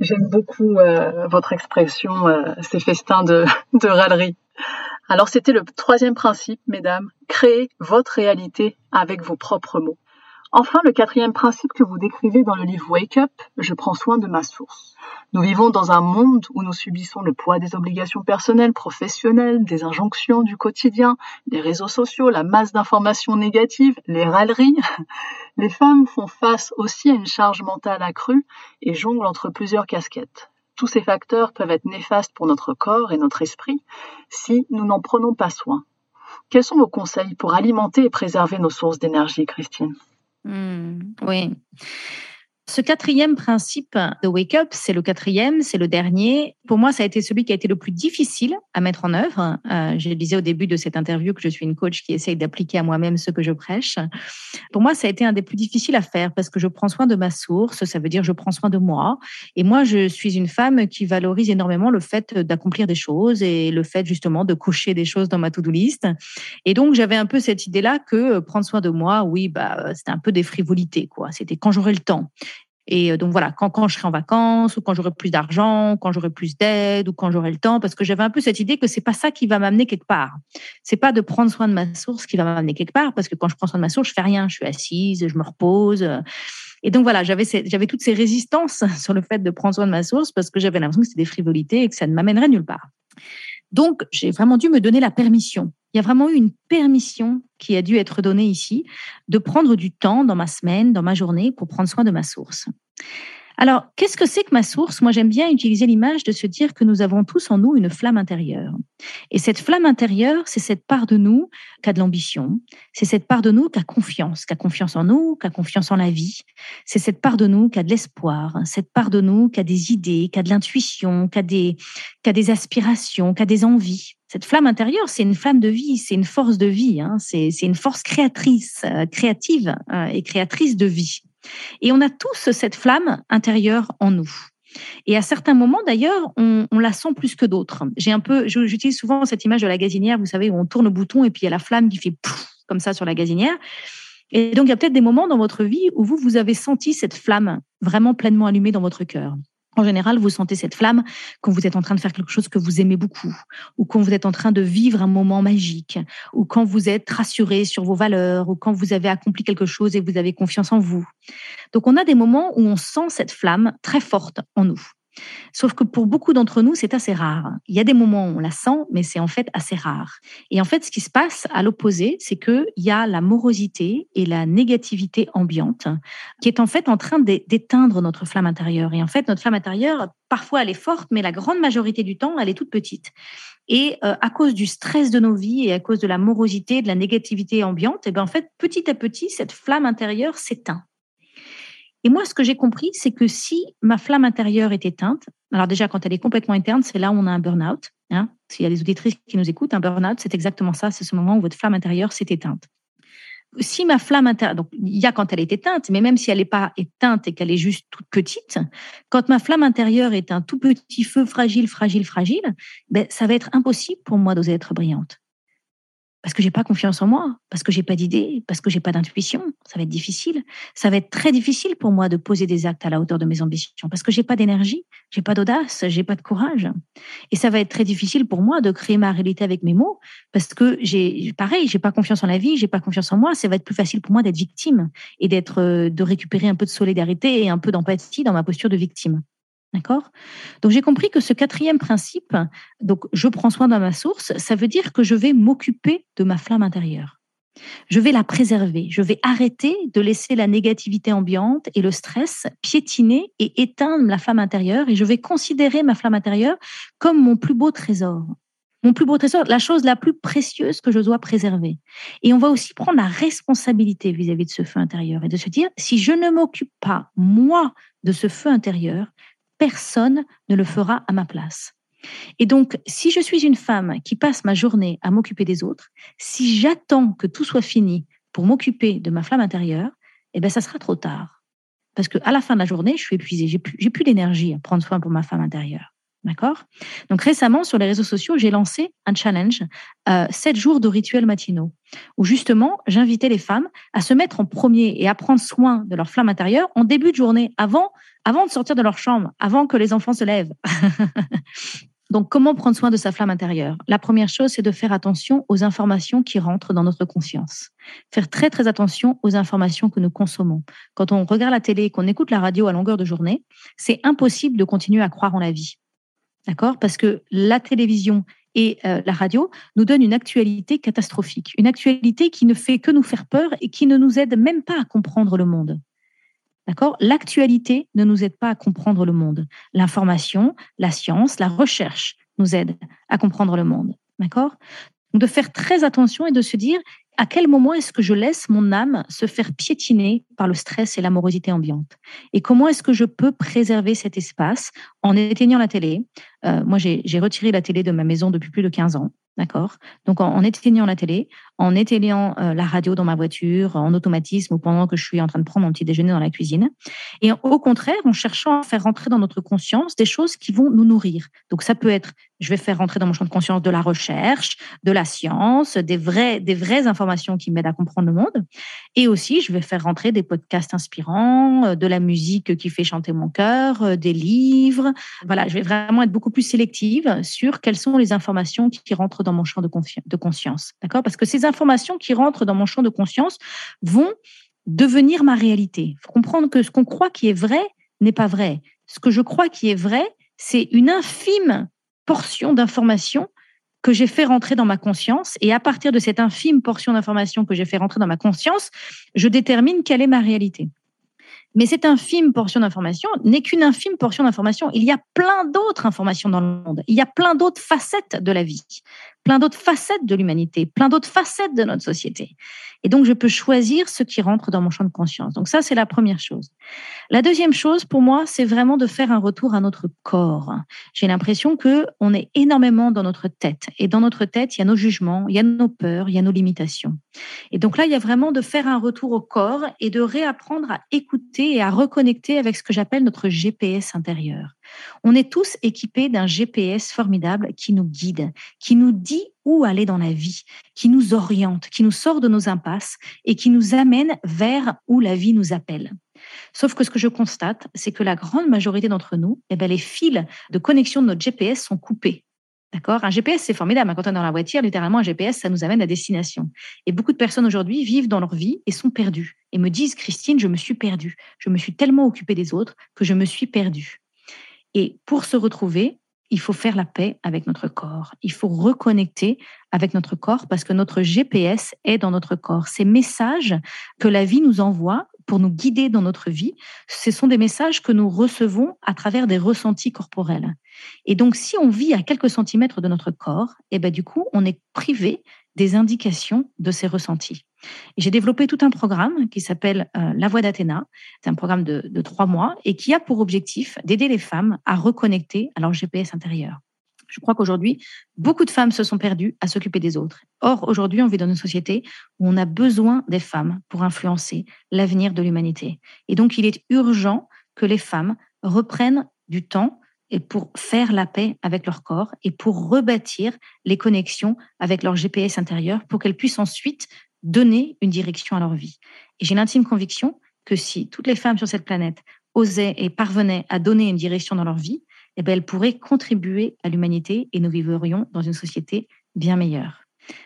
J'aime beaucoup euh, votre expression, euh, ces festins de, de râlerie. Alors, c'était le troisième principe, mesdames. Créez votre réalité avec vos propres mots. Enfin, le quatrième principe que vous décrivez dans le livre Wake Up, je prends soin de ma source. Nous vivons dans un monde où nous subissons le poids des obligations personnelles, professionnelles, des injonctions du quotidien, les réseaux sociaux, la masse d'informations négatives, les râleries. Les femmes font face aussi à une charge mentale accrue et jonglent entre plusieurs casquettes. Tous ces facteurs peuvent être néfastes pour notre corps et notre esprit si nous n'en prenons pas soin. Quels sont vos conseils pour alimenter et préserver nos sources d'énergie, Christine ? Mmh, oui. Ce quatrième principe de Wake Up, c'est le quatrième, c'est le dernier. Pour moi, ça a été celui qui a été le plus difficile à mettre en œuvre. Euh, je disais au début de cette interview que je suis une coach qui essaye d'appliquer à moi-même ce que je prêche. Pour moi, ça a été un des plus difficiles à faire parce que je prends soin de ma source, ça veut dire je prends soin de moi. Et moi, je suis une femme qui valorise énormément le fait d'accomplir des choses et le fait justement de cocher des choses dans ma to-do list. Et donc, j'avais un peu cette idée-là que prendre soin de moi, oui, bah, c'était un peu des frivolités, quoi. C'était quand j'aurai le temps. Et donc voilà, quand, quand je serai en vacances ou quand j'aurai plus d'argent, quand j'aurai plus d'aide ou quand j'aurai le temps, parce que j'avais un peu cette idée que c'est pas ça qui va m'amener quelque part. C'est pas de prendre soin de ma source qui va m'amener quelque part, parce que quand je prends soin de ma source, je fais rien, je suis assise, je me repose. Et donc voilà, j'avais, ces, j'avais toutes ces résistances sur le fait de prendre soin de ma source parce que j'avais l'impression que c'était des frivolités et que ça ne m'amènerait nulle part. Donc, j'ai vraiment dû me donner la permission. Il y a vraiment eu une permission qui a dû être donnée ici de prendre du temps dans ma semaine, dans ma journée, pour prendre soin de ma source. Alors, qu'est-ce que c'est que ma source ? Moi, j'aime bien utiliser l'image de se dire que nous avons tous en nous une flamme intérieure. Et cette flamme intérieure, c'est cette part de nous qui a de l'ambition. C'est cette part de nous qui a confiance, qui a confiance en nous, qui a confiance en la vie. C'est cette part de nous qui a de l'espoir, cette part de nous qui a des idées, qui a de l'intuition, qui a des, qui a des aspirations, qui a des envies. Cette flamme intérieure, c'est une flamme de vie, c'est une force de vie, hein, c'est, c'est une force créatrice, euh, créative euh, et créatrice de vie. Et on a tous cette flamme intérieure en nous. Et à certains moments, d'ailleurs, on, on la sent plus que d'autres. J'ai un peu, j'utilise souvent cette image de la gazinière, vous savez, où on tourne le bouton et puis il y a la flamme qui fait pouf, comme ça sur la gazinière. Et donc, il y a peut-être des moments dans votre vie où vous, vous avez senti cette flamme vraiment pleinement allumée dans votre cœur. En général, vous sentez cette flamme quand vous êtes en train de faire quelque chose que vous aimez beaucoup, ou quand vous êtes en train de vivre un moment magique, ou quand vous êtes rassuré sur vos valeurs, ou quand vous avez accompli quelque chose et vous avez confiance en vous. Donc, on a des moments où on sent cette flamme très forte en nous. Sauf que pour beaucoup d'entre nous, c'est assez rare. Il y a des moments où on la sent, mais c'est en fait assez rare. Et en fait, ce qui se passe à l'opposé, c'est qu'il y a la morosité et la négativité ambiante qui est en fait en train d'éteindre notre flamme intérieure. Et en fait, notre flamme intérieure, parfois elle est forte, mais la grande majorité du temps, elle est toute petite. Et à cause du stress de nos vies et à cause de la morosité, de la négativité ambiante, et bien en fait, petit à petit, cette flamme intérieure s'éteint. Et moi, ce que j'ai compris, c'est que si ma flamme intérieure est éteinte, alors déjà, quand elle est complètement éteinte, c'est là où on a un burn-out. Hein. S'il y a des auditrices qui nous écoutent, un burn-out, c'est exactement ça. C'est ce moment où votre flamme intérieure s'est éteinte. Si ma flamme intérieure, donc il y a quand elle est éteinte, mais même si elle n'est pas éteinte et qu'elle est juste toute petite, quand ma flamme intérieure est un tout petit feu fragile, fragile, fragile, ben, ça va être impossible pour moi d'oser être brillante. parce que j'ai pas confiance en moi, parce que j'ai pas d'idées, parce que j'ai pas d'intuition. Ça va être difficile. Ça va être très difficile pour moi de poser des actes à la hauteur de mes ambitions, parce que j'ai pas d'énergie, j'ai pas d'audace, j'ai pas de courage. Et ça va être très difficile pour moi de créer ma réalité avec mes mots, parce que j'ai, pareil, j'ai pas confiance en la vie, j'ai pas confiance en moi. Ça va être plus facile pour moi d'être victime et d'être, de récupérer un peu de solidarité et un peu d'empathie dans ma posture de victime. D'accord? Donc, j'ai compris que ce quatrième principe, donc je prends soin de ma source, ça veut dire que je vais m'occuper de ma flamme intérieure. Je vais la préserver. Je vais arrêter de laisser la négativité ambiante et le stress piétiner et éteindre la flamme intérieure, et je vais considérer ma flamme intérieure comme mon plus beau trésor. Mon plus beau trésor, la chose la plus précieuse que je dois préserver. Et on va aussi prendre la responsabilité vis-à-vis de ce feu intérieur et de se dire, si je ne m'occupe pas, moi, de ce feu intérieur, personne ne le fera à ma place. Et donc, si je suis une femme qui passe ma journée à m'occuper des autres, si j'attends que tout soit fini pour m'occuper de ma flamme intérieure, eh ben, ça sera trop tard. Parce qu'à la fin de la journée, je suis épuisée, j'ai plus, j'ai plus d'énergie à prendre soin pour ma flamme intérieure. D'accord? Donc, récemment, sur les réseaux sociaux, j'ai lancé un challenge, euh, sept jours de rituels matinaux, où justement, j'invitais les femmes à se mettre en premier et à prendre soin de leur flamme intérieure en début de journée, avant, avant de sortir de leur chambre, avant que les enfants se lèvent. Donc, comment prendre soin de sa flamme intérieure? La première chose, c'est de faire attention aux informations qui rentrent dans notre conscience. Faire très, très attention aux informations que nous consommons. Quand on regarde la télé et qu'on écoute la radio à longueur de journée, c'est impossible de continuer à croire en la vie. D'accord? Parce que la télévision et euh, la radio nous donnent une actualité catastrophique, une actualité qui ne fait que nous faire peur et qui ne nous aide même pas à comprendre le monde. D'accord? L'actualité ne nous aide pas à comprendre le monde. L'information, la science, la recherche nous aident à comprendre le monde. D'accord? Donc, de faire très attention et de se dire à quel moment est-ce que je laisse mon âme se faire piétiner par le stress et l'amorosité ambiante, et comment est-ce que je peux préserver cet espace en éteignant la télé. Euh, moi, j'ai, j'ai retiré la télé de ma maison depuis plus de quinze ans. D'accord. Donc, en, en éteignant la télé, en éteignant euh, la radio dans ma voiture, en automatisme ou pendant que je suis en train de prendre mon petit déjeuner dans la cuisine. Et en, au contraire, en cherchant à faire rentrer dans notre conscience des choses qui vont nous nourrir. Donc, ça peut être, je vais faire rentrer dans mon champ de conscience de la recherche, de la science, des vraies, des vraies informations qui m'aident à comprendre le monde. Et aussi, je vais faire rentrer des podcasts inspirants, de la musique qui fait chanter mon cœur, des livres. Voilà, je vais vraiment être beaucoup plus sélective sur quelles sont les informations qui, qui rentrent dans mon champ de, confi- de conscience. D'accord? Parce que ces informations qui rentrent dans mon champ de conscience vont devenir ma réalité. Il faut comprendre que ce qu'on croit qui est vrai n'est pas vrai. Ce que je crois qui est vrai, c'est une infime portion d'informations que j'ai fait rentrer dans ma conscience. Et à partir de cette infime portion d'informations que j'ai fait rentrer dans ma conscience, je détermine quelle est ma réalité. Mais cette infime portion d'information n'est qu'une infime portion d'information. Il y a plein d'autres informations dans le monde. Il y a plein d'autres facettes de la vie, plein d'autres facettes de l'humanité, plein d'autres facettes de notre société. Et donc, je peux choisir ce qui rentre dans mon champ de conscience. Donc ça, c'est la première chose. La deuxième chose, pour moi, c'est vraiment de faire un retour à notre corps. J'ai l'impression qu'on est énormément dans notre tête. Et dans notre tête, il y a nos jugements, il y a nos peurs, il y a nos limitations. Et donc là, il y a vraiment de faire un retour au corps et de réapprendre à écouter et à reconnecter avec ce que j'appelle notre G P S intérieur. On est tous équipés d'un G P S formidable qui nous guide, qui nous dit où aller dans la vie, qui nous oriente, qui nous sort de nos impasses et qui nous amène vers où la vie nous appelle. Sauf que ce que je constate, c'est que la grande majorité d'entre nous, eh bien, les fils de connexion de notre G P S sont coupés. D'accord? Un G P S, c'est formidable. Quand on est dans la voiture, littéralement, un G P S, ça nous amène à destination. Et beaucoup de personnes aujourd'hui vivent dans leur vie et sont perdues. Et me disent, Christine, je me suis perdue. Je me suis tellement occupée des autres que je me suis perdue. Et pour se retrouver, il faut faire la paix avec notre corps. Il faut reconnecter avec notre corps parce que notre G P S est dans notre corps. Ces messages que la vie nous envoie pour nous guider dans notre vie, ce sont des messages que nous recevons à travers des ressentis corporels. Et donc, si on vit à quelques centimètres de notre corps, eh ben, du coup, on est privé des indications de ces ressentis. Et j'ai développé tout un programme qui s'appelle euh, La Voix d'Athéna. C'est un programme de, de trois mois et qui a pour objectif d'aider les femmes à reconnecter à leur G P S intérieur. Je crois qu'aujourd'hui, beaucoup de femmes se sont perdues à s'occuper des autres. Or, aujourd'hui, on vit dans une société où on a besoin des femmes pour influencer l'avenir de l'humanité. Et donc, il est urgent que les femmes reprennent du temps et pour faire la paix avec leur corps et pour rebâtir les connexions avec leur G P S intérieur pour qu'elles puissent ensuite donner une direction à leur vie. Et j'ai l'intime conviction que si toutes les femmes sur cette planète osaient et parvenaient à donner une direction dans leur vie, eh bien, elles pourraient contribuer à l'humanité et nous vivrions dans une société bien meilleure.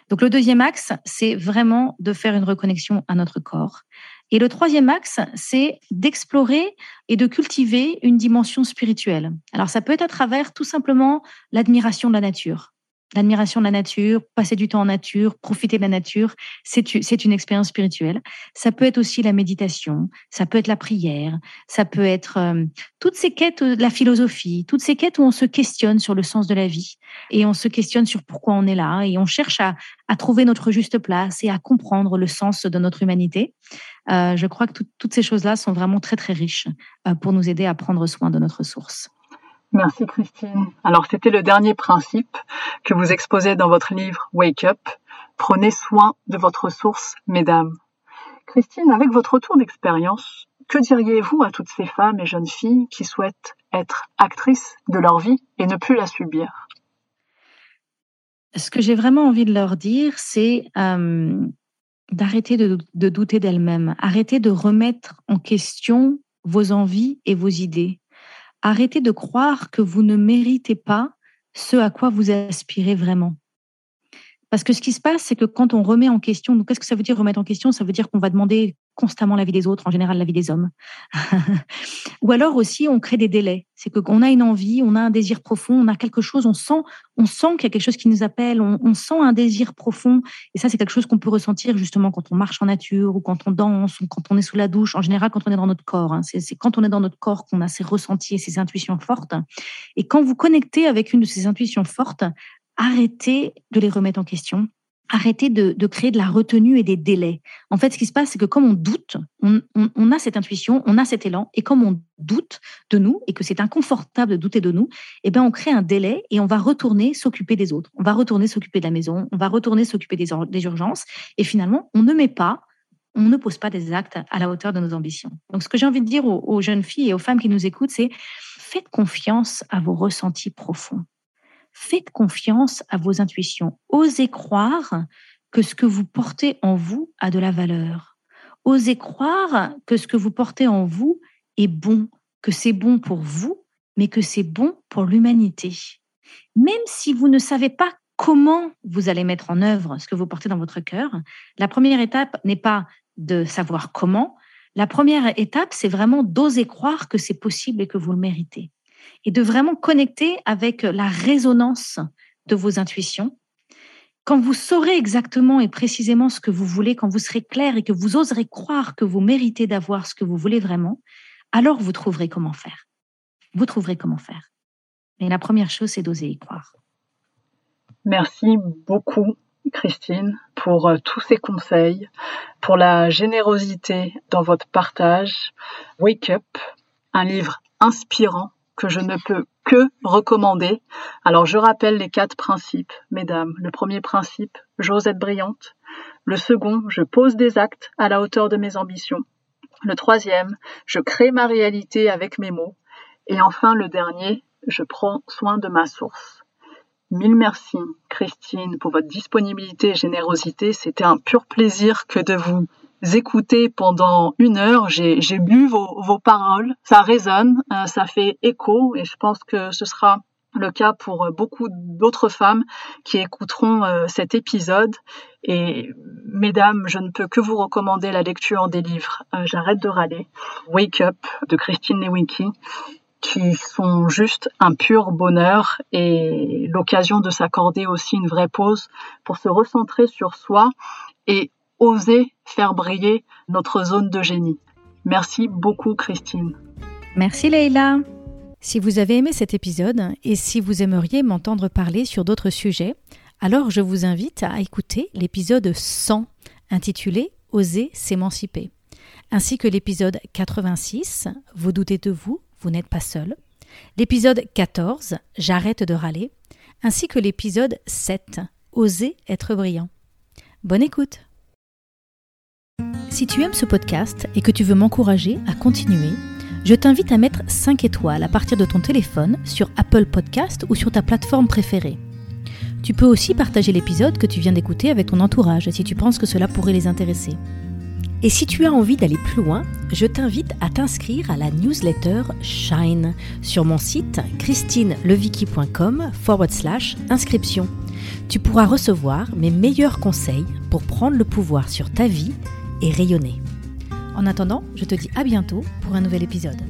Donc le deuxième axe, c'est vraiment de faire une reconnexion à notre corps. Et le troisième axe, c'est d'explorer et de cultiver une dimension spirituelle. Alors ça peut être à travers tout simplement l'admiration de la nature. L'admiration de la nature, passer du temps en nature, profiter de la nature, c'est, c'est une expérience spirituelle. Ça peut être aussi la méditation, ça peut être la prière, ça peut être euh, toutes ces quêtes de la philosophie, toutes ces quêtes où on se questionne sur le sens de la vie et on se questionne sur pourquoi on est là et on cherche à, à trouver notre juste place et à comprendre le sens de notre humanité. Euh, je crois que tout, toutes ces choses-là sont vraiment très, très riches euh, pour nous aider à prendre soin de notre source. Merci Christine. Alors c'était le dernier principe que vous exposez dans votre livre Wake Up. Prenez soin de votre source, mesdames. Christine, avec votre retour d'expérience, que diriez-vous à toutes ces femmes et jeunes filles qui souhaitent être actrices de leur vie et ne plus la subir ? Ce que j'ai vraiment envie de leur dire, c'est euh, d'arrêter de, de douter d'elles-mêmes. Arrêtez de remettre en question vos envies et vos idées. Arrêtez de croire que vous ne méritez pas ce à quoi vous aspirez vraiment. Parce que ce qui se passe, c'est que quand on remet en question, donc qu'est-ce que ça veut dire remettre en question ? Ça veut dire qu'on va demander constamment l'avis des autres, en général l'avis des hommes. Ou alors aussi, on crée des délais. C'est qu'on a une envie, on a un désir profond, on a quelque chose, on sent, on sent qu'il y a quelque chose qui nous appelle, on, on sent un désir profond. Et ça, c'est quelque chose qu'on peut ressentir justement quand on marche en nature ou quand on danse ou quand on est sous la douche. En général, quand on est dans notre corps. Hein. C'est, c'est quand on est dans notre corps qu'on a ces ressentis et ces intuitions fortes. Et quand vous connectez avec une de ces intuitions fortes, arrêtez de les remettre en question, arrêtez de, de créer de la retenue et des délais. En fait, ce qui se passe, c'est que comme on doute, on, on, on a cette intuition, on a cet élan, et comme on doute de nous, et que c'est inconfortable de douter de nous, eh ben on crée un délai et on va retourner s'occuper des autres, on va retourner s'occuper de la maison, on va retourner s'occuper des, or- des urgences, et finalement, on ne met pas, on ne pose pas des actes à la hauteur de nos ambitions. Donc, ce que j'ai envie de dire aux, aux jeunes filles et aux femmes qui nous écoutent, c'est faites confiance à vos ressentis profonds. Faites confiance à vos intuitions. Osez croire que ce que vous portez en vous a de la valeur. Osez croire que ce que vous portez en vous est bon, que c'est bon pour vous, mais que c'est bon pour l'humanité. Même si vous ne savez pas comment vous allez mettre en œuvre ce que vous portez dans votre cœur, la première étape n'est pas de savoir comment. La première étape, c'est vraiment d'oser croire que c'est possible et que vous le méritez. Et de vraiment connecter avec la résonance de vos intuitions. Quand vous saurez exactement et précisément ce que vous voulez, quand vous serez clair et que vous oserez croire que vous méritez d'avoir ce que vous voulez vraiment, alors vous trouverez comment faire. Vous trouverez comment faire. Mais la première chose, c'est d'oser y croire. Merci beaucoup, Christine, pour tous ces conseils, pour la générosité dans votre partage. Wake Up, un livre inspirant, que je ne peux que recommander. Alors, je rappelle les quatre principes, mesdames. Le premier principe, j'ose être brillante. Le second, je pose des actes à la hauteur de mes ambitions. Le troisième, je crée ma réalité avec mes mots. Et enfin, le dernier, je prends soin de ma source. Mille merci, Christine, pour votre disponibilité et générosité. C'était un pur plaisir que de vous écouter pendant une heure. J'ai, j'ai bu vos, vos paroles, ça résonne, ça fait écho et je pense que ce sera le cas pour beaucoup d'autres femmes qui écouteront cet épisode. Et mesdames, je ne peux que vous recommander la lecture des livres « J'arrête de râler »,« Wake Up » de Christine Lewicki, qui sont juste un pur bonheur et l'occasion de s'accorder aussi une vraie pause pour se recentrer sur soi et oser faire briller notre zone de génie. Merci beaucoup, Christine. Merci, Leïla. Si vous avez aimé cet épisode et si vous aimeriez m'entendre parler sur d'autres sujets, alors je vous invite à écouter l'épisode cent, intitulé « Oser s'émanciper », ainsi que l'épisode quatre-vingt-six, « Vous doutez de vous, vous n'êtes pas seul », l'épisode quatorze, « J'arrête de râler », ainsi que l'épisode sept, « Oser être brillant ». Bonne écoute. Si tu aimes ce podcast et que tu veux m'encourager à continuer, je t'invite à mettre cinq étoiles à partir de ton téléphone sur Apple Podcast ou sur ta plateforme préférée. Tu peux aussi partager l'épisode que tu viens d'écouter avec ton entourage si tu penses que cela pourrait les intéresser. Et si tu as envie d'aller plus loin, je t'invite à t'inscrire à la newsletter Shine sur mon site christinelewicki.com forward slash inscription. Tu pourras recevoir mes meilleurs conseils pour prendre le pouvoir sur ta vie et rayonner. En attendant, je te dis à bientôt pour un nouvel épisode.